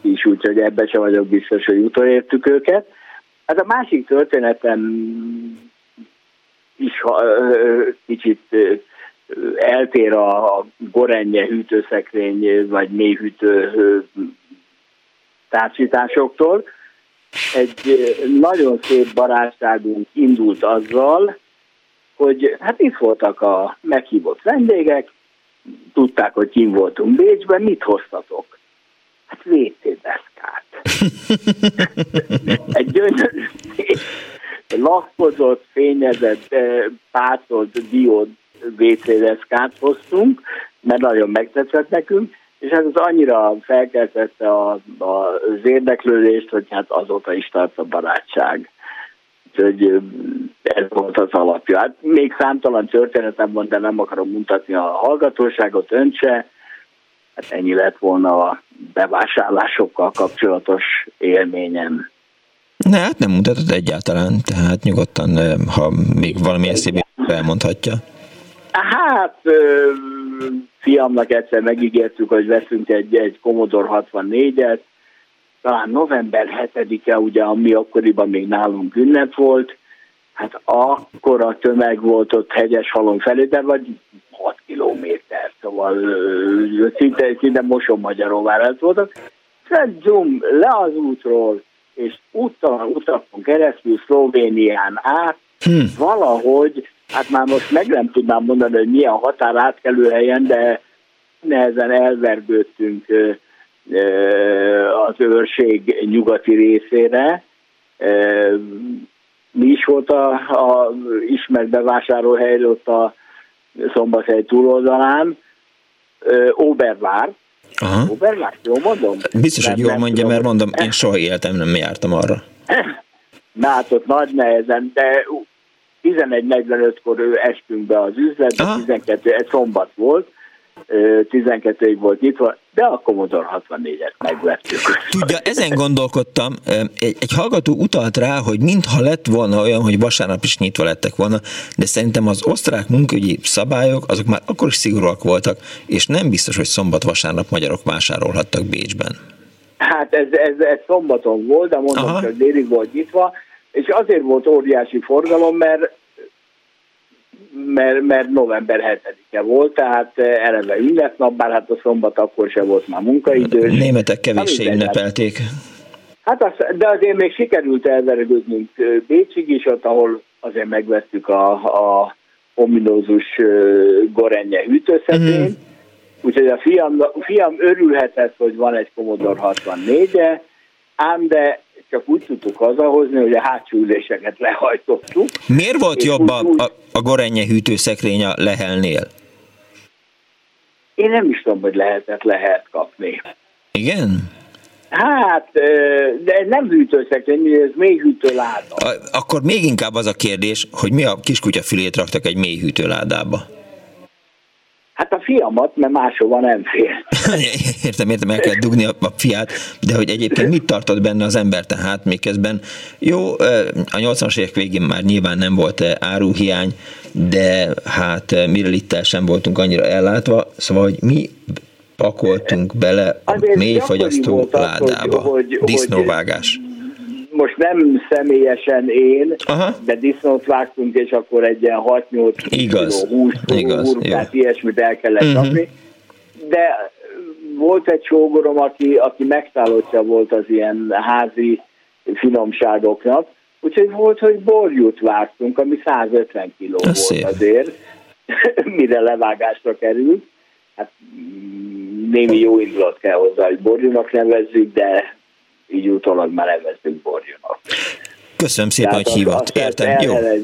is, úgyhogy ebben sem vagyok biztos, hogy utolértük őket. Hát a másik történetem is kicsit eltér a Gorenje hűtőszekrény vagy mélyhűtő társításoktól. Egy nagyon szép barátságunk indult azzal, hogy hát itt voltak a meghívott vendégek, tudták, hogy kim voltunk Bécsben, mit hoztatok? Hát WC-deszkát. Egy gyönyörű, lakkozott, fényezett, pácolt diód WC-deszkát hoztunk, mert nagyon megtetszett nekünk, és hát az annyira felkeltette az érdeklődést, hogy hát azóta is tart a barátság. Úgyhogy ez volt az alapja. Hát még számtalan történetem van, de nem akarom mutatni a hallgatóságot, önt se. Hát ennyi lett volna a bevásárlásokkal kapcsolatos élményem. Ne, hát nem mutatod egyáltalán, tehát nyugodtan, ha még valami eszébe elmondhatja. Hát, fiamnak egyszer megígértük, hogy veszünk egy Commodore 64-et, talán november 7-e, ugye, ami akkoriban még nálunk ünnep volt, hát akkora tömeg volt ott Hegyeshalom felé, de vagy 6 kilométer, szóval szinte Mosonmagyaróvár voltak. Szedjünk le az útról, és utakon keresztül Szlovénián át, valahogy, hát már most meg nem tudnám mondani, hogy milyen határ átkelő helyen, de nehezen elvergődtünk az őrség nyugati részére. Mi is volt a ismert bevásárlóhely ott a Szombathely túloldalán, Obervár. Aha. Obervár, jól mondom? Biztos, hogy jól mondja, mert mondom, én soha éltem, nem jártam arra. Na, hát ott nagy nehezen, de 11:45-kor estünk be az üzletbe, 12, egy szombat volt, 12-ig volt nyitva, de a Commodore 64-et megvettük. Tudja, ezen gondolkodtam, egy hallgató utalt rá, hogy mintha lett volna olyan, hogy vasárnap is nyitva lettek volna, de szerintem az osztrák munkaügyi szabályok, azok már akkor is szigorúak voltak, és nem biztos, hogy szombat-vasárnap magyarok vásárolhattak Bécsben. Hát ez szombaton volt, de mondom, hogy délig volt nyitva, és azért volt óriási forgalom, mert november 7-e volt, tehát eleve ünnepnap, bár hát a szombat akkor sem volt már munkaidős. Németek kevéssé ünnepelték. Hát de azért még sikerült elvergődnünk Bécsig is, ott, ahol azért megvettük a ominózus Gorenje hűtőszekrényt, úgyhogy a fiam örülhetett, hogy van egy Commodore 64-e, ám de csak úgy tudtuk hazahozni, hogy a hátsó üléseket lehajtottuk. Miért volt jobb a Gorenje hűtőszekrény a Lehelnél? Én nem is tudom, hogy lehetett lehet kapni. Igen? Hát, de nem hűtőszekrény, ez mély hűtőláda. Akkor még inkább az a kérdés, hogy mi a kiskutya fülét raktak egy mély hűtőládába? Hát a fiamat, mert máshova nem fér. Értem, el kell dugni a fiát, de hogy egyébként mit tartott benne az ember, tehát miközben jó, a 80-as évek végén már nyilván nem volt áruhiány, de hát mirelittel sem voltunk annyira ellátva, szóval hogy mi pakoltunk bele azért mélyfagyasztó ládába, disznóvágás. Most nem személyesen én, aha, de disznót vágtunk, és akkor egy ilyen 6-8 kg húst, tehát ilyesmit el kellett kapni. De volt egy sógorom, aki megszállottja volt az ilyen házi finomságoknak, úgyhogy volt, hogy borjút vágtunk, ami 150 kg volt szép. Azért, mire levágásra került. Hát némi jó indulat kell hozzá, hogy borjúnak nevezzük, de így utólag már elvettünk borjúnak. Köszönöm szépen, tehát hogy hívott. Értem, jó. Ez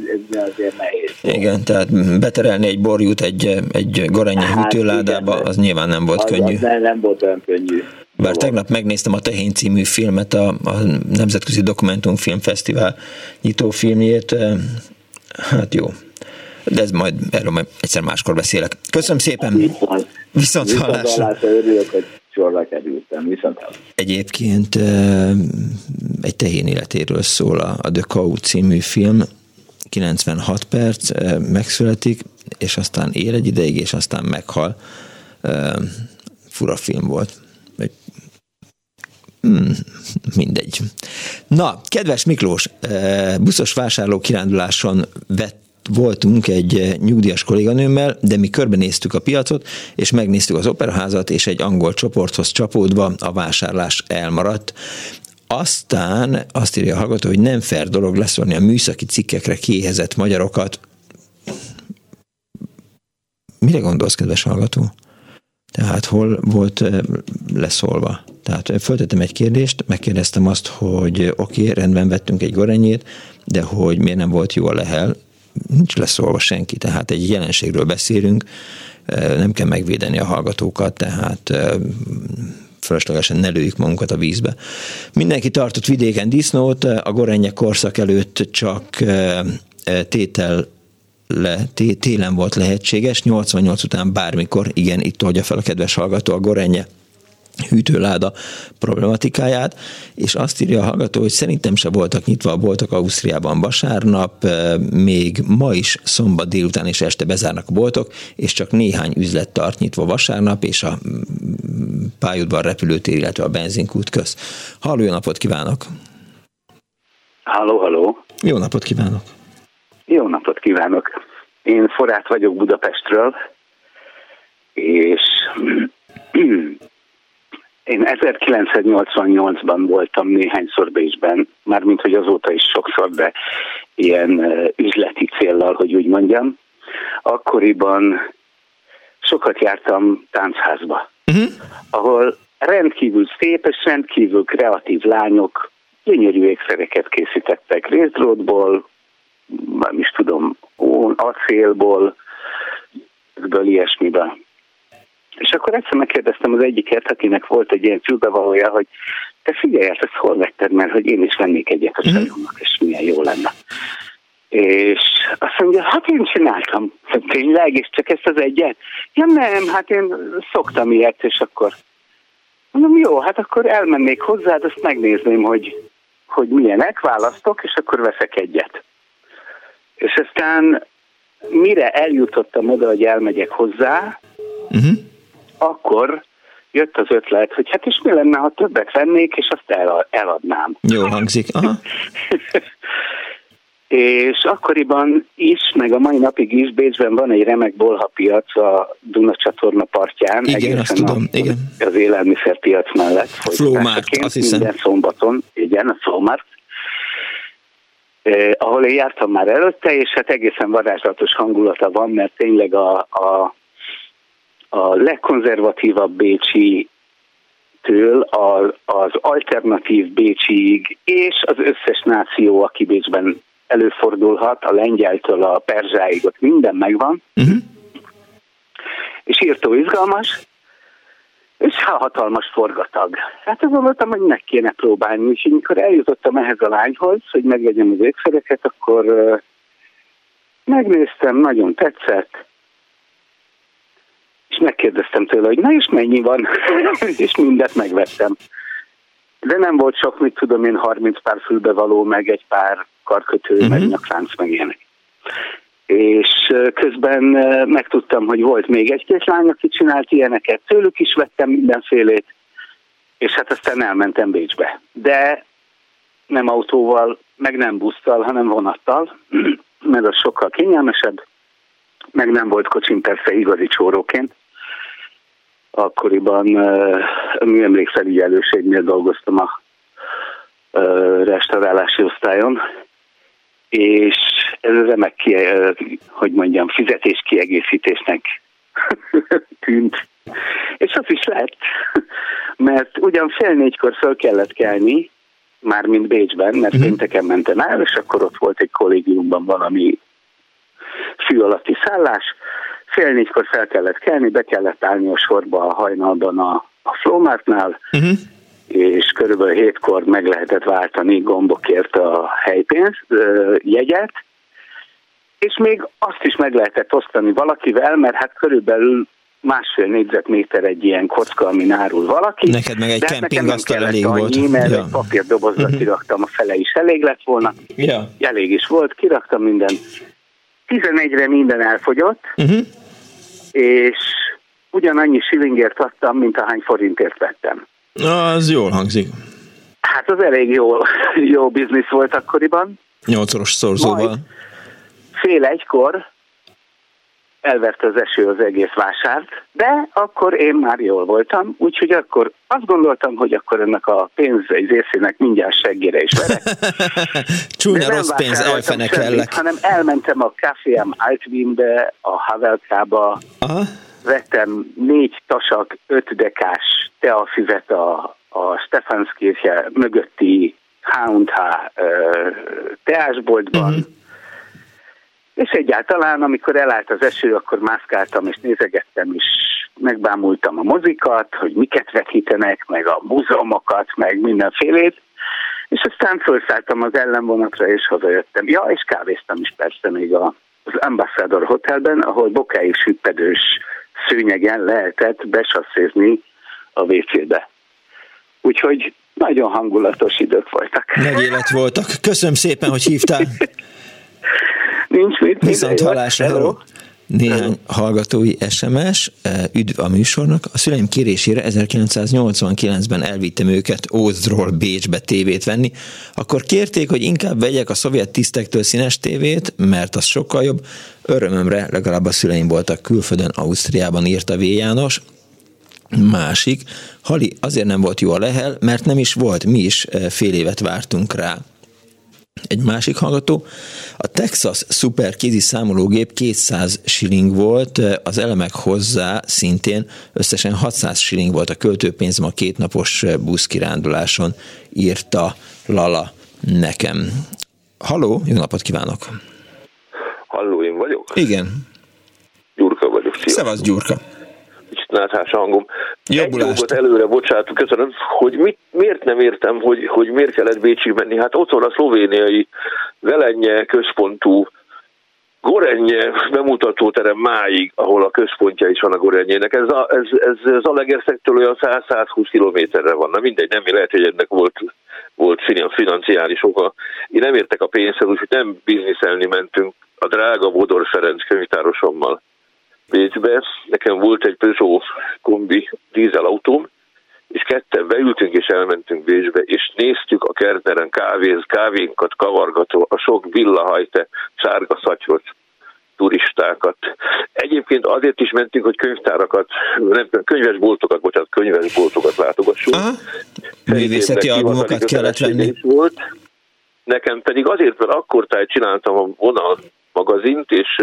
azért nehéz. Igen, tehát beterelni egy borjút egy Gorenje hűtőládába, az nyilván nem volt könnyű. Nem volt olyan könnyű. Bár tegnap megnéztem a Tehén című filmet, a Nemzetközi Dokumentumfilm Fesztivál nyitófilmjét. Hát jó. De ez majd, erről majd egyszer máskor beszélek. Köszönöm szépen. Viszont hallásra. Örülök, hogy sorra kerültem. Egyébként egy tehén életéről szól a The Cow című film. 96 perc, megszületik, és aztán él egy ideig, és aztán meghal. Fura film volt. Mindegy. Na, kedves Miklós, buszos vásárló kiránduláson voltunk egy nyugdíjas kolléganőmmel, de mi körbenéztük a piacot, és megnéztük az operaházat, és egy angol csoporthoz csapódva a vásárlás elmaradt. Aztán azt írja a hallgató, hogy nem fair dolog leszólni a műszaki cikkekre kiéhezett magyarokat. Mire gondolsz, kedves hallgató? Tehát hol volt leszólva? Tehát föltettem egy kérdést, megkérdeztem azt, hogy oké, rendben vettünk egy gorenyét, de hogy miért nem volt jó a lehel, nincs leszólva senki, tehát egy jelenségről beszélünk, nem kell megvédeni a hallgatókat, tehát fölöslegesen ne lőjük magunkat a vízbe. Mindenki tartott vidéken disznót, a Gorenje korszak előtt csak télen volt lehetséges, 88 után bármikor, igen, itt oldja fel a kedves hallgató a Gorenje hűtőláda problematikáját, és azt írja a hallgató, hogy szerintem se voltak nyitva a boltok Ausztriában vasárnap, még ma is szombat délután és este bezárnak a boltok, és csak néhány üzlet tart nyitva vasárnap, és a pályaudvar, repülőtér, illetve a benzinkút köz. Halló, jó napot kívánok! Halló, halló! Jó napot kívánok! Jó napot kívánok! Én Forát vagyok Budapestről, és én 1988-ban voltam néhányszor Bécsben, mármint hogy azóta is sokszor, de ilyen üzleti céllal, hogy úgy mondjam. Akkoriban sokat jártam táncházba, ahol rendkívül szép és rendkívül kreatív lányok gyönyörű ékszereket készítettek rézdrótból, nem is tudom, acélból, ilyesmiből. És akkor egyszer megkérdeztem az egyiket, akinek volt egy ilyen fülbevalója, hogy te figyelj, ezt hol vetted, mert hogy én is vennék egyet a sajomnak, és milyen jó lenne. És azt mondja, hát én csináltam. Tényleg, és csak ezt az egyet? Ja nem, hát én szoktam ilyet, és akkor mondom, jó, hát akkor elmennék hozzád, azt megnézném, hogy milyenek, választok, és akkor veszek egyet. És aztán mire eljutottam oda, hogy elmegyek hozzá, akkor jött az ötlet, hogy hát és mi lenne, ha többet vennék, és azt eladnám. Jó hangzik. Aha. És akkoriban is, meg a mai napig is Bécsben van egy remek bolhapiac a Duna-csatorna partján. Igen, azt tudom. Igen. Az élelmiszerpiac mellett. Flómárt, azt hiszem. Minden szombaton, igen, a Flómárt. Ahol én jártam már előtte, és hát egészen varázslatos hangulata van, mert tényleg a legkonzervatívabb Bécsi-től az alternatív Bécsiig, és az összes náció, aki Bécsben előfordulhat, a lengyeltől a perzsáig, ott minden megvan. És írtó izgalmas, És hatalmas forgatag. Hát azt gondoltam, hogy meg kéne próbálni, és amikor eljutottam ehhez a lányhoz, hogy megvegyem az ékszereket, akkor megnéztem, nagyon tetszett, és megkérdeztem tőle, hogy na és mennyi van, és mindent megvettem. De nem volt sok, mit tudom én, 30 pár fülbevaló, meg egy pár karkötő, meg nyaklánc, meg ilyenek. És közben megtudtam, hogy volt még egy-két lány, aki csinált ilyeneket, tőlük is vettem mindenfélét, és hát aztán elmentem Bécsbe. De nem autóval, meg nem busztal, hanem vonattal, mert az sokkal kényelmesebb, meg nem volt kocsim persze igazi csóróként. Akkoriban a műemlékfelügyelőségnél dolgoztam a restaurálási osztályon, és ez remek, fizetéskiegészítésnek tűnt. És az is lett, mert ugyan 3:30-kor föl kellett kelni, mármint Bécsben, mert pénteken mentem el, és akkor ott volt egy kollégiumban valami fű alatti szállás, 3:30-kor fel kellett kelni, be kellett állni a sorba a hajnalban a Flómártnál, és körülbelül 7-kor meg lehetett váltani gombokért a jegyet, és még azt is meg lehetett osztani valakivel, mert hát körülbelül 1,5 négyzetméter egy ilyen kocka, amin árul valaki. Neked meg egy kempingasztal elég volt. Annyi, mert egy papírdobozra kiraktam, a fele is elég lett volna. Ja. Elég is volt, kiraktam mindent. 11-re minden elfogyott, és ugyanannyi shillingért adtam, mint ahány forintért vettem. Na, az jól hangzik. Hát az elég jó biznisz volt akkoriban. 8-os szorzóval. Fél egykor elverte az eső az egész vásárt, de akkor én már jól voltam, úgyhogy akkor azt gondoltam, hogy akkor ennek a pénz egy részének mindjárt seggére is verek. Csúnya rossz pénz elfenekellek. Hanem elmentem a KGM Altwienbe, a Havelkába, vettem 4 tasak 5 dekás teafüvet a Stephanskirche mögötti H&H teásboltban, és egyáltalán, amikor elállt az eső, akkor mászkáltam, és nézegettem, és megbámultam a mozikat, hogy miket vetítenek, meg a múzeumokat, meg mindenfélét, és aztán felszálltam az ellenvonatra, és hazajöttem. Ja, és kávéztam is persze még az Ambassador Hotelben, ahol bokáig sütpedős szőnyegen lehetett besasszézni a WC-be. Úgyhogy nagyon hangulatos idők voltak. Nagy élet voltak. Köszönöm szépen, hogy hívtál. Nincs mit. Viszont hallásra. Néhány hallgatói SMS. Üdv a műsornak. A szüleim kérésére 1989-ben elvittem őket Ózdról Bécsbe tévét venni. Akkor kérték, hogy inkább vegyek a szovjet tisztektől színes tévét, mert az sokkal jobb. Örömömre legalább a szüleim voltak külföldön, Ausztriában, írta V. János. Másik. Hali, azért nem volt jó a Lehel, mert nem is volt. Mi is fél évet vártunk rá. Egy másik hallgató, a Texas Super kézi számológép 200 shilling volt, az elemek hozzá szintén összesen 600 shilling volt a költőpénzem a 2 napos buszkiránduláson, írta Lala nekem. Halló, jó napot kívánok! Halló, én vagyok? Igen. Gyurka vagyok. Szevasz, Gyurka! Náthás hangom. Jobbulást. Előre bocsánat, köszönöm, hogy miért nem értem, hogy miért kellett Bécsig menni. Hát ott van a szlovéniai Velenje központú Gorenje bemutatóterem máig, ahol a központja is van a Gorenjének. Ez Zalaegerszektől olyan 100-120 kilométerre van. Na mindegy, nem lehet, hogy ennek volt financiális oka. Én nem értek a pénzhez, úgyhogy nem bizniszelni mentünk a drága Bodor Ferenc könyvtárosommal Bécsbe. Nekem volt egy Peugeot kombi dízelautóm, és 2-en beültünk és elmentünk Bécsbe, és néztük a Kärntneren kávénkat kavargató, a sok villahajte, sárga szatyros turistákat. Egyébként azért is mentünk, hogy könyvesboltokat látogassunk. Művészeti albumokat kellett venni. Volt. Nekem pedig azért, mert akkortájt csináltam a vonal magazint, és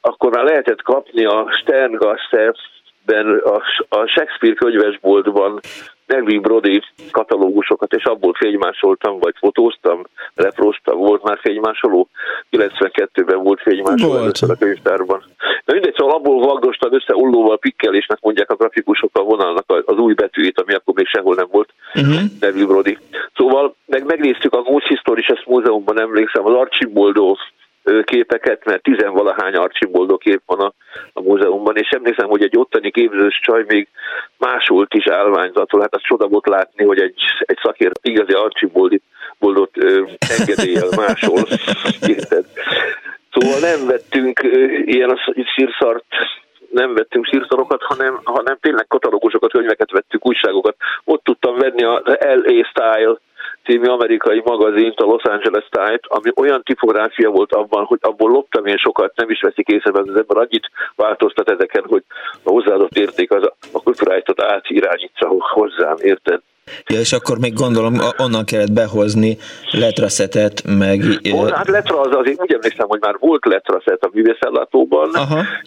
akkor már lehetett kapni a Sterngasse-ben, a Shakespeare könyvesboltban Egri Brody katalógusokat, és abból fénymásoltam, vagy fotóztam, leproztam, volt már fénymásoló, 92-ben volt fénymásoló először a könyvtárban. Na mindegy, szóval abból vagdostam össze ollóval, pikkelésnek mondják a grafikusok a vonalnak az új betűjét, ami akkor még sehol nem volt, Egri Brody. Szóval megnéztük a Kunsthistorisches Múzeumban, emlékszem, az Archimboldo képeket, mert 10-valahány Archimboldo kép van a múzeumban, és emlékszem, hogy egy ottani képzős csaj még másolt is állványzatul, hát az csoda volt látni, hogy egy szakért igazi Archimboldot engedéllyel másol. Szóval nem vettünk ilyen a szírszart, nem vettünk szírszarokat, hanem tényleg katalógusokat, könyveket vettünk, újságokat. Ott tudtam venni a LA Style című amerikai magazint, a Los Angeles Times, ami olyan tipográfia volt abban, hogy abból loptam én sokat, nem is veszik észre, mert az ember annyit változtat ezeken, hogy a hozzáadott érték az a kulturájtot átirányítsa hozzám, érted? Ja, és akkor még gondolom, onnan kellett behozni letraszetet, meg... Hát letra az azért, úgy emlékszem, hogy már volt letraszet a művészellátóban,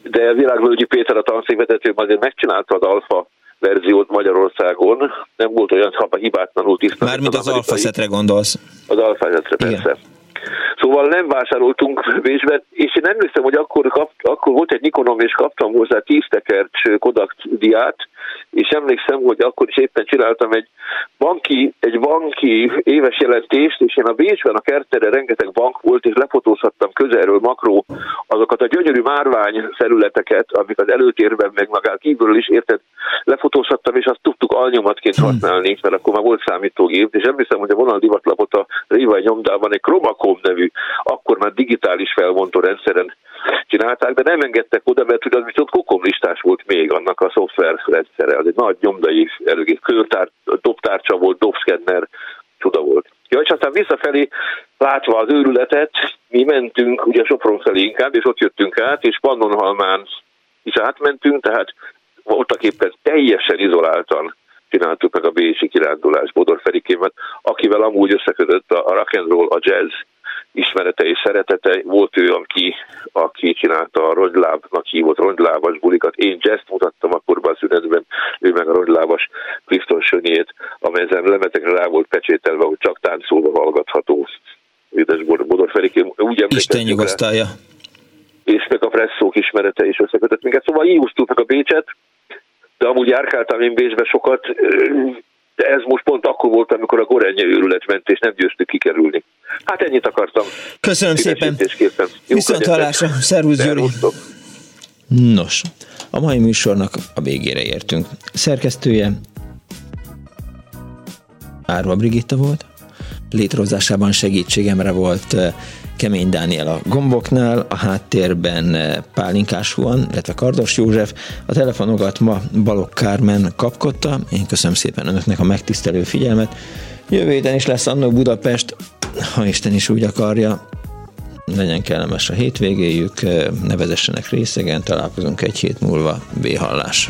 de Virágvölgyi Péter a tanszékvezetőm azért megcsinálta az alfa verziót Magyarországon, nem volt olyan hibátlanul tisztán. Mármint az alfaszetre gondolsz. Az alfaszetre, persze. Szóval nem vásároltunk vésben, és én emlékszem, hogy akkor volt egy Nikonom, és kaptam hozzá 10 tekercs Kodak diát, és emlékszem, hogy akkor is éppen csináltam egy banki éves jelentést, és én a Bécsben, a Kärntneren rengeteg bank volt, és lefotózhattam közelről makró azokat a gyönyörű márvány felületeket, amik az előtérben, meg magán kívülről is, érted, lefotózhattam, és azt tudtuk alnyomatként használni, mert akkor már volt számítógép, és emlékszem, hogy a vonal divatlapot a Révai nyomdában egy Chromacom nevű, akkor már digitális felvontó rendszeren csinálták, de nem engedtek oda, mert ugye az viszont kokomlistás volt még annak a szoftver rendszere, az egy nagy nyomdai előgép, dobtárcsa volt, dobszkenner, csoda volt. Ja, és aztán visszafelé, látva az őrületet, mi mentünk, ugye Sopron felé inkább, és ott jöttünk át, és Pannonhalmán is átmentünk, tehát voltak éppen teljesen izoláltan csináltuk meg a bécsi kirándulás Bodor Ferikémet, akivel amúgy összekötött a rock and roll, a jazz ismerete és szeretete. Volt ő, aki csinálta a rongylábnak hívott rongylábas bulikat. Én jazzt mutattam akkorban a szünetben, ő meg a rongylábas Clifton Sönnyét, amelyen lemetekre rá volt pecsételve, hogy csak táncolva hallgatható. Édes Bodor Ferikém, úgy emlékeztem. Isten nyugosztálja. És meg a presszók ismerete is összekötött minket. Szóval így úsztuk meg a Bécset, de amúgy járkáltam én Bécsbe sokat, de ez most pont akkor volt, amikor a Gorenje őrület ment, és nem győztük kikerülni. Hát ennyit akartam. Köszönöm szépen. Viszont hallásra. Szervusz, Gyuri. Nos, a mai műsornak a végére értünk. Szerkesztője Árva Brigitta volt. Létrehozásában segítségemre volt Kemény Dániel a gomboknál, a háttérben Pálinkás Fuvan, illetve Kardos József. A telefonokat ma Balogh Kármen kapkodta. Én köszönöm szépen önöknek a megtisztelő figyelmet. Jövő héten is lesz Annó Budapest, ha Isten is úgy akarja. Legyen kellemes a hétvégéjük, ne vezessenek részegen, találkozunk egy hét múlva. Véhallás!